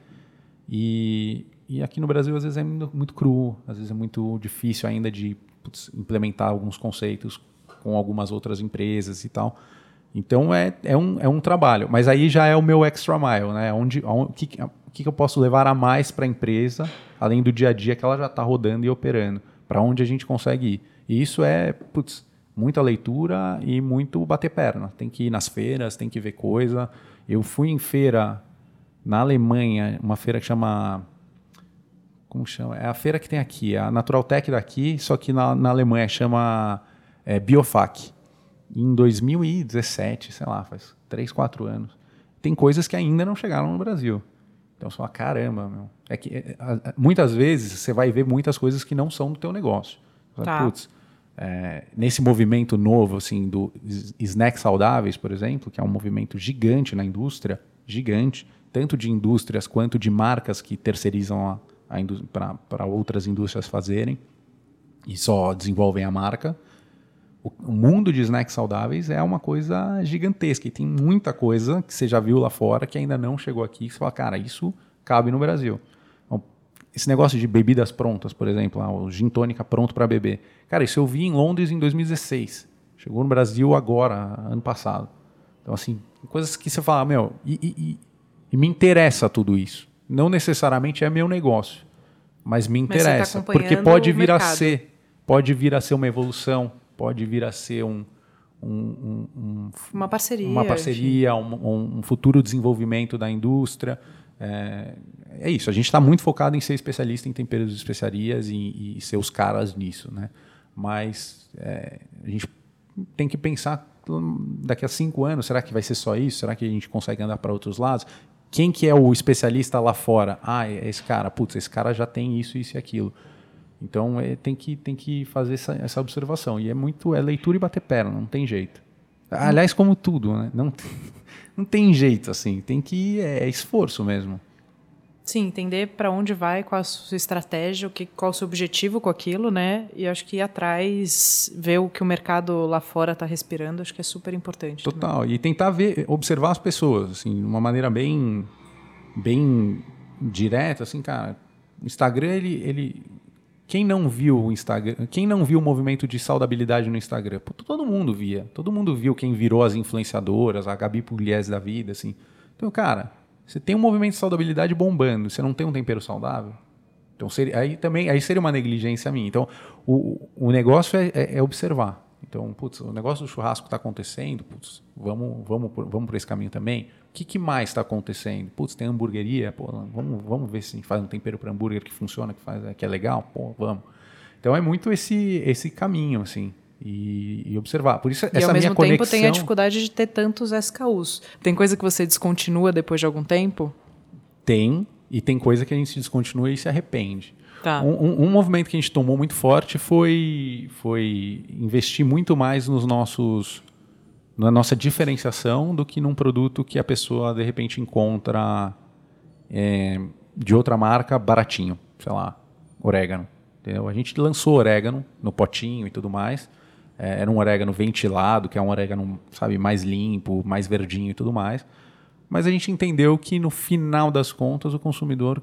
E, E aqui no Brasil, às vezes, é muito cru, às vezes é muito difícil ainda de putz, implementar alguns conceitos com algumas outras empresas e tal. Então, é, é, um, é um trabalho. Mas aí já é o meu extra mile, né? Onde, onde, que, que eu posso levar a mais para a empresa, além do dia a dia que ela já está rodando e operando? Para onde a gente consegue ir? E isso é, putz, muita leitura e muito bater perna. Tem que ir nas feiras, tem que ver coisa. Eu fui em feira na Alemanha, uma feira que chama... Como chama? É a feira que tem aqui, a Natural Tech daqui, só que na, na Alemanha chama é, Biofach. Em dois mil e dezessete, sei lá, faz três, quatro anos. Tem coisas que ainda não chegaram no Brasil. Então você fala, caramba, meu. É que, é, é, muitas vezes você vai ver muitas coisas que não são do teu negócio. Você tá. Fala, putz, é, nesse movimento novo, assim, do snacks saudáveis, por exemplo, que é um movimento gigante na indústria, gigante, tanto de indústrias quanto de marcas que terceirizam a Indú- para outras indústrias fazerem e só desenvolvem a marca. O, o mundo de snacks saudáveis é uma coisa gigantesca e tem muita coisa que você já viu lá fora que ainda não chegou aqui e você fala, cara, isso cabe no Brasil. Então, esse negócio de bebidas prontas, por exemplo, ah, o gin tônica pronto para beber. Cara, isso eu vi em Londres em dois mil e dezesseis. Chegou no Brasil agora, ano passado. Então, assim, coisas que você fala, meu, e, e, e, e me interessa tudo isso. Não necessariamente é meu negócio, mas me interessa, mas tá porque pode vir mercado. a ser, pode vir a ser uma evolução, pode vir a ser um, um, um, um uma parceria, uma parceria, um, um futuro desenvolvimento da indústria. É, é isso. A gente está muito focado em ser especialista em temperos e especiarias e, e ser os caras nisso, né? Mas é, a gente tem que pensar daqui a cinco anos, será que vai ser só isso? Será que a gente consegue andar para outros lados? Quem que é o especialista lá fora? Ah, é esse cara. Putz, esse cara já tem isso, isso e aquilo. Então, é, tem, que, tem que fazer essa, essa observação. E é muito é leitura e bater perna, não tem jeito. Aliás, como tudo, né? Não tem, não tem jeito, assim. Tem que... É, é esforço mesmo. Sim, entender para onde vai, qual a sua estratégia, o que, qual o seu objetivo com aquilo, né? E acho que ir atrás, ver o que o mercado lá fora está respirando, acho que é super importante. Total. Né? E tentar ver, observar as pessoas, assim, de uma maneira bem, bem direta, assim, cara. O Instagram, ele, ele. Quem não viu o Instagram, quem não viu o movimento de saudabilidade no Instagram? Pô, todo mundo via. Todo mundo viu quem virou as influenciadoras, a Gabi Pugliese da vida, assim. Então, cara. Você tem um movimento de saudabilidade bombando, você não tem um tempero saudável? Então, seria, aí, também, aí seria uma negligência minha. Então, o, o negócio é, é, é observar. Então, putz, o negócio do churrasco está acontecendo, putz, vamos, vamos, por, vamos por esse caminho também. O que, que mais está acontecendo? Putz, tem hamburgueria? Pô, vamos, vamos ver se a gente faz um tempero para hambúrguer que funciona, que, faz, que é legal? Pô, vamos. Então, é muito esse, esse caminho, assim. E, e observar. Por isso, e essa ao mesmo minha tempo conexão... tem a dificuldade de ter tantos S K Us. Tem coisa que você descontinua depois de algum tempo? Tem, e tem coisa que a gente descontinua e se arrepende. Tá. Um, um, um movimento que a gente tomou muito forte foi, foi investir muito mais nos nossos, na nossa diferenciação do que num produto que a pessoa de repente encontra é, de outra marca baratinho, sei lá, orégano. Entendeu? A gente lançou orégano no potinho e tudo mais. Era um orégano ventilado, que é um orégano, sabe, mais limpo, mais verdinho e tudo mais. Mas a gente entendeu que, no final das contas, o consumidor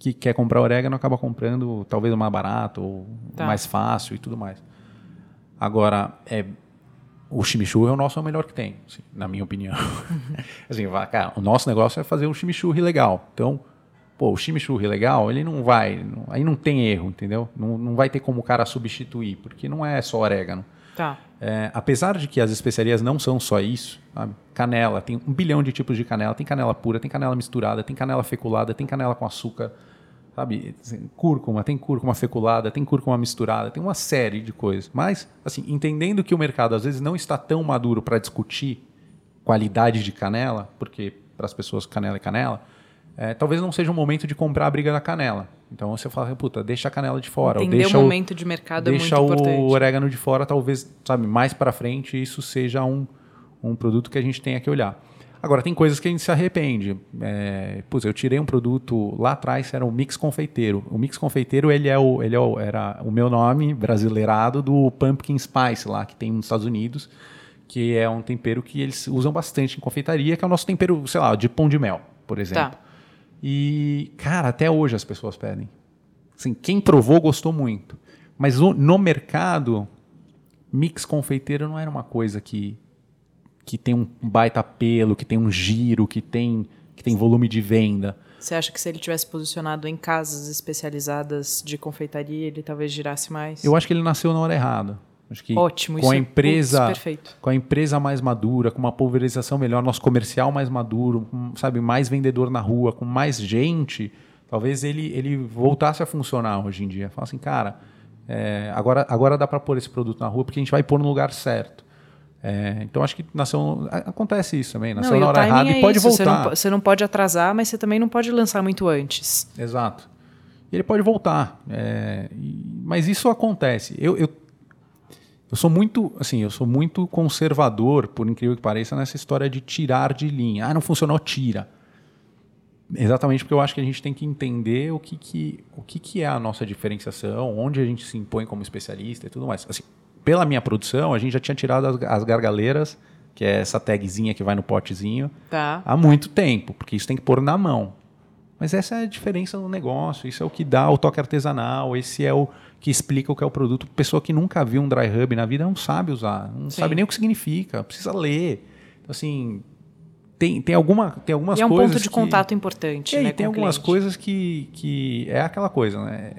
que quer comprar orégano acaba comprando talvez o mais barato ou tá. mais fácil e tudo mais. Agora, é, o chimichurri é o nosso é o melhor que tem, assim, na minha opinião. Assim, cara, o nosso negócio é fazer um chimichurri legal. Então, pô, o chimichurri legal, ele não vai... Não, aí não tem erro, entendeu? Não, não vai ter como o cara substituir, porque não é só orégano. Tá. É, apesar de que as especiarias não são só isso, sabe? Canela, tem um bilhão de tipos de canela. Tem canela pura, tem canela misturada, tem canela feculada, tem canela com açúcar, sabe? Cúrcuma, tem cúrcuma feculada, tem cúrcuma misturada, tem uma série de coisas. Mas, assim, entendendo que o mercado às vezes não está tão maduro para discutir qualidade de canela, porque para as pessoas canela é canela, É, talvez não seja o momento de comprar a briga da canela. Então você fala, puta, deixa a canela de fora. Entender ou deixa o momento o, de mercado é muito importante. Deixa o orégano de fora, talvez, sabe, mais para frente isso seja um, um produto que a gente tenha que olhar. Agora, tem coisas que a gente se arrepende. É, putz, eu tirei um produto lá atrás, era o Mix Confeiteiro. O Mix Confeiteiro ele é o, ele é o, era o meu nome brasileirado do Pumpkin Spice, lá que tem nos Estados Unidos, que é um tempero que eles usam bastante em confeitaria, que é o nosso tempero, sei lá, de pão de mel, por exemplo. Tá. E, cara, até hoje as pessoas pedem. Assim, quem provou gostou muito. Mas no, no mercado, mix confeiteiro não era uma coisa que, que tem um baita apelo, que tem um giro, que tem, que tem volume de venda. Você acha que se ele tivesse posicionado em casas especializadas de confeitaria, ele talvez girasse mais? Eu acho que ele nasceu na hora errada. Acho que Ótimo, com isso a empresa, é perfeito. Com a empresa mais madura, com uma pulverização melhor, nosso comercial mais maduro, com, sabe, mais vendedor na rua, com mais gente, talvez ele, ele voltasse a funcionar hoje em dia. Fala assim, cara, é, agora, agora dá para pôr esse produto na rua porque a gente vai pôr no lugar certo. É, então acho que nação, acontece isso também, nasceu na hora errada é e pode isso. voltar. Você não, você não pode atrasar, mas você também não pode lançar muito antes. Exato. Ele pode voltar, é, e, mas isso acontece. Eu, eu, eu sou muito, assim, eu sou muito conservador, por incrível que pareça, nessa história de tirar de linha. Ah, não funcionou, tira. Exatamente porque eu acho que a gente tem que entender o que, que, o que, que é a nossa diferenciação, onde a gente se impõe como especialista e tudo mais. Assim, pela minha produção, a gente já tinha tirado as, as gargaleiras, que é essa tagzinha que vai no potezinho, tá, há muito tempo, porque isso tem que pôr na mão. Mas essa é a diferença no negócio, isso é o que dá o toque artesanal, esse é o que explica o que é o produto. Pessoa que nunca viu um dry rub na vida não sabe usar, não Sim. sabe nem o que significa, precisa ler. Então, assim, tem, tem, alguma, tem algumas coisas... E é um ponto de que, contato importante. É, né, e tem algumas cliente. coisas que, que... É aquela coisa, né?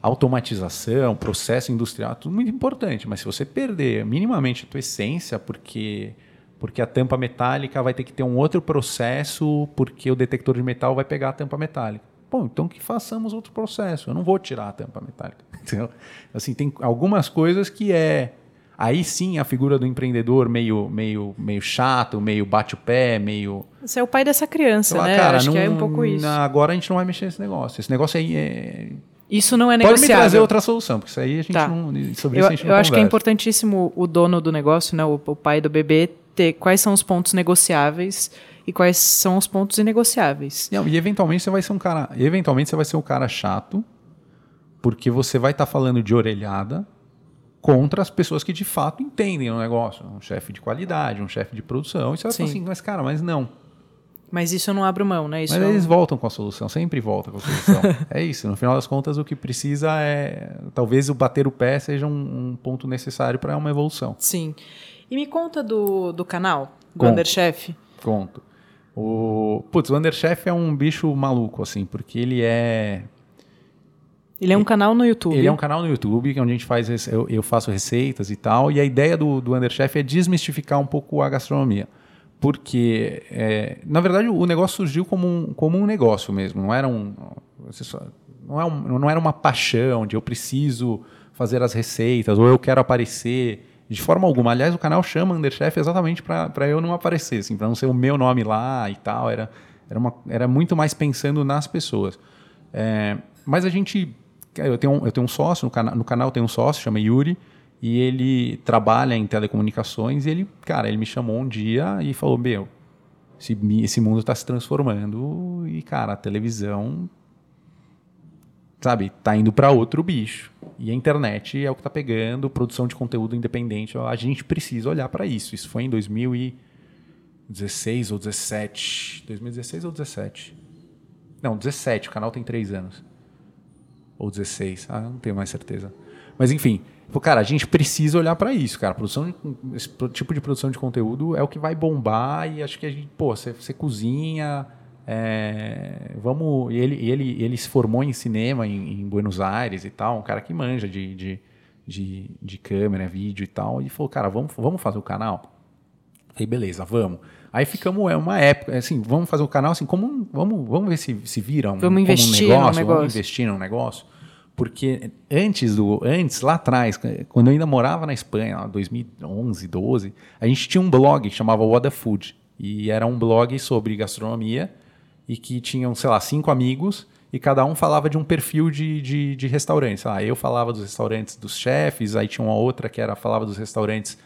Automatização, processo industrial, tudo muito importante, mas se você perder minimamente a tua essência, porque, porque a tampa metálica vai ter que ter um outro processo, porque o detector de metal vai pegar a tampa metálica. Bom, então que façamos outro processo, eu não vou tirar a tampa metálica. Então, assim, tem algumas coisas que é... Aí sim a figura do empreendedor meio, meio, meio chato, meio bate o pé, meio... Você é o pai dessa criança, lá, né? Cara, Acho não, que é um pouco isso. Agora a gente não vai mexer nesse negócio. Esse negócio aí é... Isso não é negociável. Pode me trazer outra solução, porque isso aí a gente tá. não... Sobre eu, isso a gente eu não Eu acho conversa. que é importantíssimo o dono do negócio, né, o, o pai do bebê, ter quais são os pontos negociáveis e quais são os pontos inegociáveis. Não, e eventualmente você vai ser um cara... Eventualmente você vai ser um cara chato, porque você vai estar tá falando de orelhada contra as pessoas que de fato entendem o negócio. Um chefe de qualidade, um chefe de produção. E você vai falar assim, mas cara, mas não... Mas isso eu não abro mão, né? Isso Mas eu... eles voltam com a solução, sempre voltam com a solução. É isso, no final das contas o que precisa é... Talvez o bater o pé seja um, um ponto necessário para uma evolução. Sim. E me conta do, do canal, do Conto. Underchef. Conto. O... Putz, o Underchef é um bicho maluco, assim, porque ele é... Ele é um canal no YouTube. Ele é um canal no YouTube, onde a gente faz, eu, eu faço receitas e tal, e a ideia do, do Underchef é desmistificar um pouco a gastronomia. Porque, é, na verdade, o negócio surgiu como um, como um negócio mesmo. Não era, um, não, é um, não era uma paixão de eu preciso fazer as receitas ou eu quero aparecer de forma alguma. Aliás, o canal chama Underchef exatamente para eu não aparecer, assim, para não ser o meu nome lá e tal. Era, era, uma, era muito mais pensando nas pessoas. É, mas a gente... Eu tenho, eu tenho um sócio, no, cana, no canal tem um sócio, chama Yuri. E ele trabalha em telecomunicações e ele, cara, ele me chamou um dia e falou, meu, esse, esse mundo está se transformando e, cara, a televisão, sabe, tá indo para outro bicho. E a internet é o que tá pegando, produção de conteúdo independente, a gente precisa olhar para isso. Isso foi em dois mil e dezesseis ou dezessete. dois mil e dezesseis ou dezessete? Não, dezessete, o canal tem três anos. Ou dezesseis, ah, não tenho mais certeza. Mas enfim, cara, a gente precisa olhar para isso, cara. Produção, esse tipo de produção de conteúdo é o que vai bombar e acho que a gente, pô, você, você cozinha, é, vamos... E ele, ele, ele se formou em cinema em, em Buenos Aires e tal, um cara que manja de, de, de, de câmera, vídeo e tal, e falou, cara, vamos, vamos fazer o canal? Aí, beleza, vamos. Aí ficamos, é uma época, assim, vamos fazer o canal, assim, como um, vamos, vamos ver se, se vira um, vamos investir um negócio, negócio, vamos investir num negócio. Porque antes, do, antes, lá atrás, quando eu ainda morava na Espanha, dois mil e onze, doze, a gente tinha um blog que chamava What the Food. E era um blog sobre gastronomia e que tinham, sei lá, cinco amigos e cada um falava de um perfil de, de, de restaurante. Sei lá, eu falava dos restaurantes dos chefes, aí tinha uma outra que era, falava dos restaurantes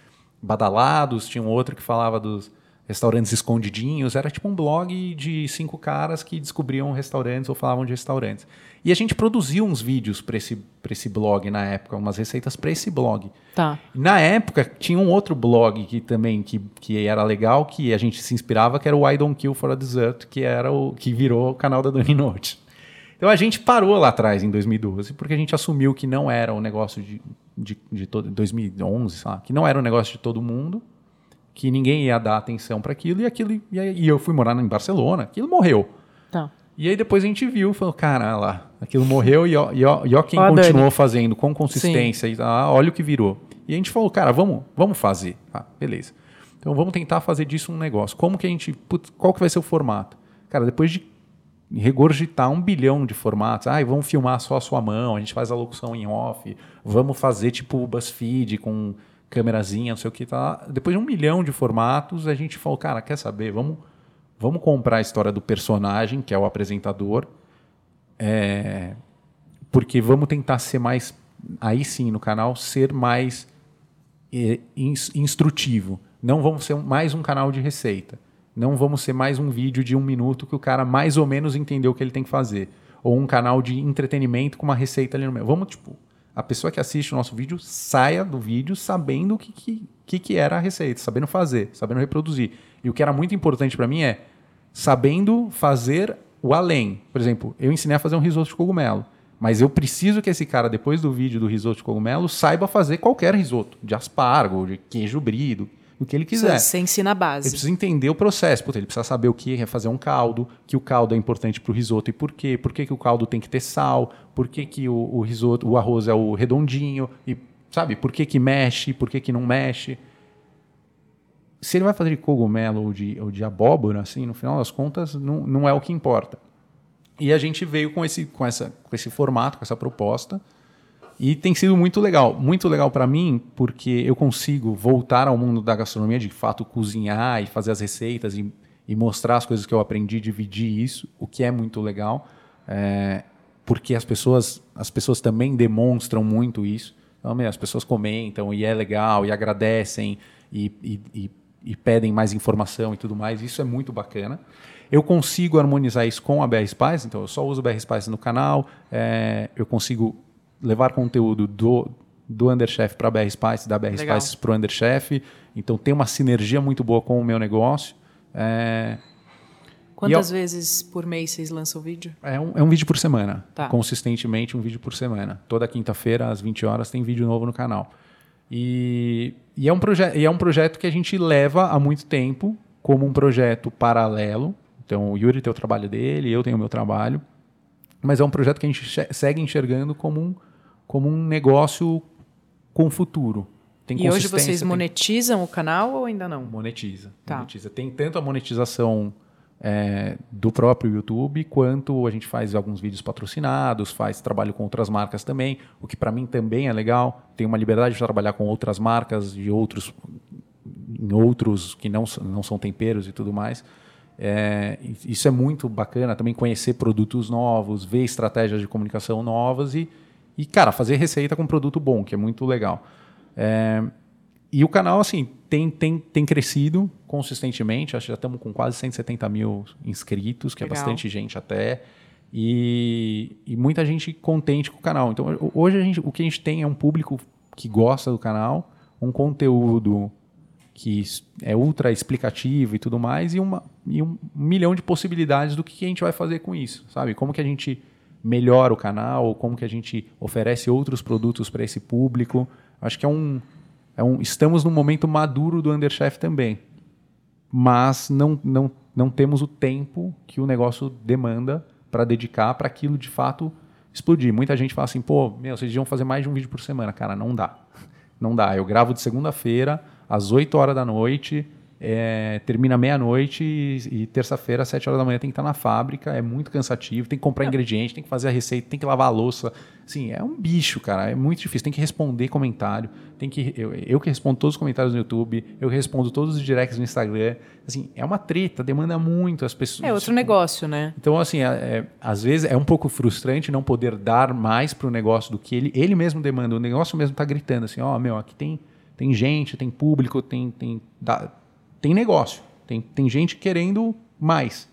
badalados, tinha um outro que falava dos restaurantes escondidinhos, era tipo um blog de cinco caras que descobriam restaurantes ou falavam de restaurantes. E a gente produziu uns vídeos para esse, pra esse blog na época, umas receitas para esse blog. Tá. Na época, tinha um outro blog que também que, que era legal, que a gente se inspirava, que era o I Don't Kill for a Dessert, que, era o, que virou o canal da Doni Norte. Então a gente parou lá atrás, em dois mil e doze, porque a gente assumiu que não era um negócio de, de, de todo, dois mil e onze, sei lá, que não era um negócio de todo mundo, que ninguém ia dar atenção para aquilo, e aquilo e, e eu fui morar em Barcelona, aquilo morreu. Tá. E aí depois a gente viu, falou, cara, lá, aquilo morreu e ó, e ó, e ó quem ó, continuou Dani. Fazendo com consistência, e, ah, olha o que virou. E a gente falou, cara, vamos, vamos fazer. Ah, beleza. Então vamos tentar fazer disso um negócio. Como que a gente, putz, qual que vai ser o formato? Cara, depois de regurgitar um bilhão de formatos, ah, vamos filmar só a sua mão, a gente faz a locução em off, vamos fazer tipo BuzzFeed com câmerazinha, não sei o que, tá. Depois de um milhão de formatos, a gente falou, cara, quer saber, vamos, vamos comprar a história do personagem, que é o apresentador, é, porque vamos tentar ser mais, aí sim, no canal, ser mais é, instrutivo. Não vamos ser mais um canal de receita. Não vamos ser mais um vídeo de um minuto que o cara mais ou menos entendeu o que ele tem que fazer. Ou um canal de entretenimento com uma receita ali no meio. Vamos, tipo, a pessoa que assiste o nosso vídeo saia do vídeo sabendo o que, que, que, que era a receita, sabendo fazer, sabendo reproduzir. E o que era muito importante para mim é sabendo fazer o além. Por exemplo, eu ensinei a fazer um risoto de cogumelo, mas eu preciso que esse cara, depois do vídeo do risoto de cogumelo, saiba fazer qualquer risoto, de aspargo, de queijo brido, o que ele quiser. Você ensina a base. Ele precisa entender o processo. Puta, ele precisa saber o que é fazer um caldo, que o caldo é importante para o risoto e por quê, por que, que o caldo tem que ter sal, por que, que o, o risoto, o arroz é o redondinho, e sabe, por que, que mexe, por que, que não mexe. Se ele vai fazer de cogumelo ou de, ou de abóbora, assim, no final das contas, não, não é o que importa. E a gente veio com esse, com, essa, com esse formato, com essa proposta. E tem sido muito legal. Muito legal para mim, porque eu consigo voltar ao mundo da gastronomia, de fato cozinhar e fazer as receitas e, e mostrar as coisas que eu aprendi, dividir isso, o que é muito legal, é, porque as pessoas, as pessoas também demonstram muito isso. Então, as pessoas comentam e é legal, e agradecem, e, e, e, e pedem mais informação e tudo mais. Isso é muito bacana. Eu consigo harmonizar isso com a B R Spice, então eu só uso a B R Spice no canal, é, eu consigo levar conteúdo do, do Underchef para a B R Spice, da B R Legal. Spice para o Underchef. Então, tem uma sinergia muito boa com o meu negócio. É... Quantas eu... vezes por mês vocês lançam o vídeo? É um, é um vídeo por semana. Tá. Consistentemente, um vídeo por semana. Toda quinta-feira, às vinte horas, tem vídeo novo no canal. E, e, é um proje- e é um projeto que a gente leva há muito tempo como um projeto paralelo. Então, o Yuri tem o trabalho dele, eu tenho o meu trabalho. Mas é um projeto que a gente segue enxergando como um como um negócio com futuro. Tem e hoje vocês monetizam tem... o canal ou ainda não? Monetiza. Tá. Monetiza. Tem tanto a monetização é, do próprio YouTube, quanto a gente faz alguns vídeos patrocinados, faz trabalho com outras marcas também, o que para mim também é legal. Tem uma liberdade de trabalhar com outras marcas de outros, em outros que não, não são temperos e tudo mais. É, isso é muito bacana também, conhecer produtos novos, ver estratégias de comunicação novas e E, cara, fazer receita com produto bom, que é muito legal. É... E o canal, assim, tem, tem, tem crescido consistentemente. Acho que já estamos com quase cento e setenta mil inscritos, que legal. É bastante gente até. E, e muita gente contente com o canal. Então, hoje a gente, o que a gente tem é um público que gosta do canal, um conteúdo que é ultra explicativo e tudo mais, e, uma, e um milhão de possibilidades do que a gente vai fazer com isso, sabe? Como que a gente melhora o canal, como que a gente oferece outros produtos para esse público. Acho que é um, é um... Estamos num momento maduro do Underchef também, mas não, não, não temos o tempo que o negócio demanda para dedicar para aquilo de fato explodir. Muita gente fala assim, pô, meu, vocês deviam fazer mais de um vídeo por semana. Cara, não dá. Não dá. Eu gravo de segunda-feira às oito horas da noite, É, termina meia-noite e, e terça-feira, às sete horas da manhã, tem que estar na fábrica. É muito cansativo, tem que comprar ingrediente, tem que fazer a receita, tem que lavar a louça. Assim, é um bicho, cara. É muito difícil. Tem que responder comentário. Tem que, eu, eu que respondo todos os comentários no YouTube, eu respondo todos os directs no Instagram. Assim, é uma treta, demanda muito as pessoas. É outro negócio, né? Então, assim, é, é, às vezes é um pouco frustrante não poder dar mais para o negócio do que ele, ele mesmo demanda. O negócio mesmo está gritando assim, ó, oh, meu, aqui tem, tem gente, tem público, tem... tem da, Tem negócio, Tem, tem gente querendo mais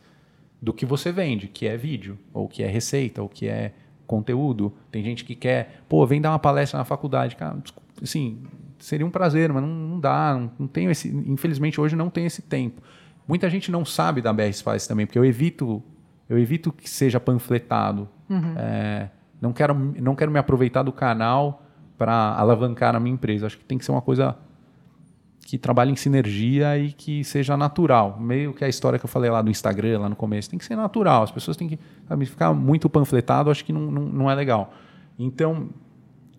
do que você vende, que é vídeo, ou que é receita, ou que é conteúdo. Tem gente que quer, pô, vem dar uma palestra na faculdade. Cara, assim, seria um prazer, mas não, não dá, não, não tenho esse, infelizmente hoje não tem esse tempo. Muita gente não sabe da B R Spices também, porque eu evito, eu evito que seja panfletado. Uhum. É, não quero, não quero me aproveitar do canal para alavancar a minha empresa. Acho que tem que ser uma coisa que trabalhe em sinergia e que seja natural. Meio que a história que eu falei lá do Instagram, lá no começo, tem que ser natural. As pessoas têm que, sabe, ficar muito panfletado, acho que não, não, não é legal. Então,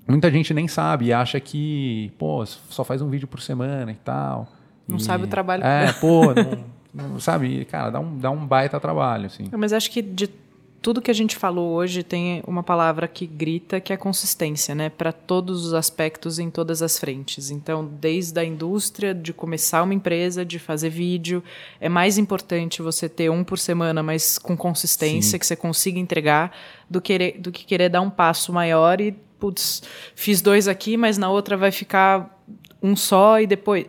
muita gente nem sabe e acha que, pô, só faz um vídeo por semana e tal. Não e, sabe o trabalho. É, pô, não, não sabe. Cara, dá um, dá um baita trabalho, assim. Mas acho que de tudo que a gente falou hoje tem uma palavra que grita, que é consistência, né? Para todos os aspectos, em todas as frentes. Então, desde a indústria, de começar uma empresa, de fazer vídeo, é mais importante você ter um por semana, mas com consistência, Sim. que você consiga entregar, do que, do que querer dar um passo maior e, putz, fiz dois aqui, mas na outra vai ficar um só e depois...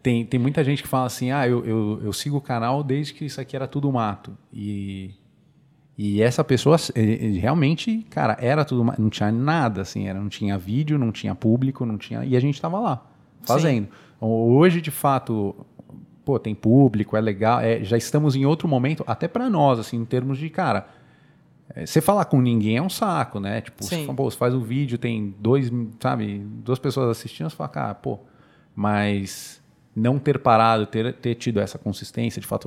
Tem, tem muita gente que fala assim, ah, eu, eu, eu sigo o canal desde que isso aqui era tudo mato. E... E essa pessoa realmente, cara, era tudo... Não tinha nada, assim. Era, não tinha vídeo, não tinha público, não tinha... E a gente estava lá, fazendo. Sim. Hoje, de fato, pô, tem público, é legal. É, já estamos em outro momento, até para nós, assim, em termos de, cara... Você falar com ninguém é um saco, né? Tipo, você, pô, você faz um vídeo, tem dois, sabe? Duas pessoas assistindo, você fala, cara, pô... Mas... não ter parado, ter, ter tido essa consistência, de fato,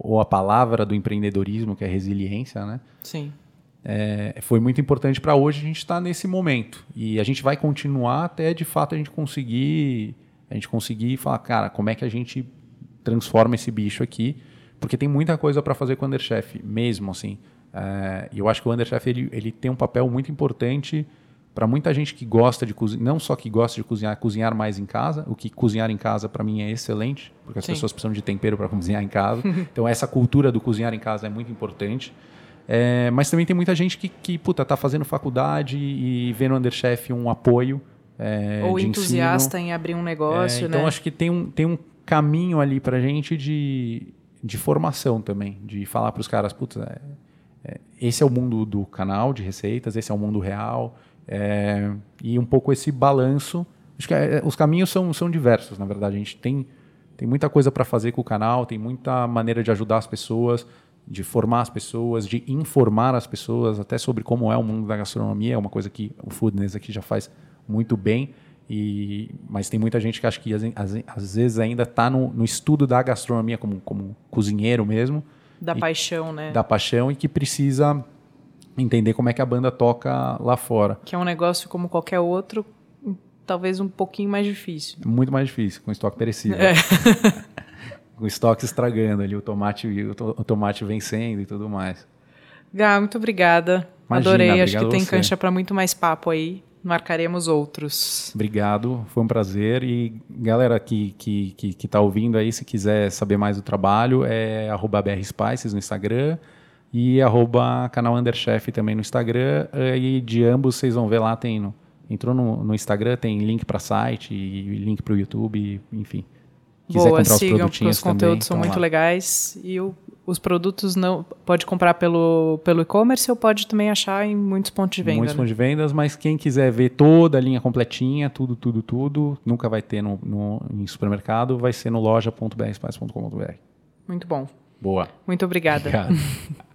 ou a palavra do empreendedorismo, que é resiliência, né? Sim. É, foi muito importante para hoje a gente estar tá nesse momento. E a gente vai continuar até, de fato, a gente conseguir, a gente conseguir falar, cara, como é que a gente transforma esse bicho aqui? Porque tem muita coisa para fazer com o Underchef, mesmo, assim. É, eu acho que o Underchef ele, ele tem um papel muito importante... Para muita gente que gosta de cozinhar, não só que gosta de cozinhar, cozinhar mais em casa, o que cozinhar em casa para mim é excelente, porque as Sim. pessoas precisam de tempero para cozinhar em casa. Então essa cultura do cozinhar em casa é muito importante. É, mas também tem muita gente que, que puta, tá fazendo faculdade e vê no Underchef um apoio é, ou de entusiasta ensino. Em abrir um negócio. É, então né? acho que tem um, tem um caminho ali para gente de, de formação também, de falar para os caras, puta, é, esse é o mundo do canal de receitas, esse é o mundo real. É, e um pouco esse balanço. Acho que é, os caminhos são, são diversos, na verdade. A gente tem, tem muita coisa para fazer com o canal, tem muita maneira de ajudar as pessoas, de formar as pessoas, de informar as pessoas, até sobre como é o mundo da gastronomia. É uma coisa que o Foodness aqui já faz muito bem, e, mas tem muita gente que acha que às, às vezes ainda está no, no estudo da gastronomia como, como cozinheiro mesmo. Da e, paixão, né? Da paixão e que precisa... entender como é que a banda toca lá fora. Que é um negócio como qualquer outro, talvez um pouquinho mais difícil. Muito mais difícil, com estoque perecível. É. Com estoque estragando ali, o tomate, o tomate vencendo e tudo mais. Gá, muito obrigada. Imagina, adorei, acho que tem você. Cancha para muito mais papo aí. Marcaremos outros. Obrigado, foi um prazer. E galera que, que, que, que tá ouvindo aí, se quiser saber mais do trabalho, é arroba B R Spices no Instagram. E arroba canal Underchef também no Instagram. E de ambos vocês vão ver lá, tem no, entrou no, no Instagram, tem link para site e link para o YouTube, enfim. Quiser Boa, comprar sigam, os produtinhos os conteúdos também, são muito lá. Legais. E o, os produtos não pode comprar pelo, pelo e-commerce ou pode também achar em muitos pontos de venda. Muitos né? pontos de vendas, mas quem quiser ver toda a linha completinha, tudo, tudo, tudo, nunca vai ter no, no, em supermercado, vai ser no loja ponto b r espaço ponto com ponto b r. Muito bom. Boa. Muito obrigada. Obrigado.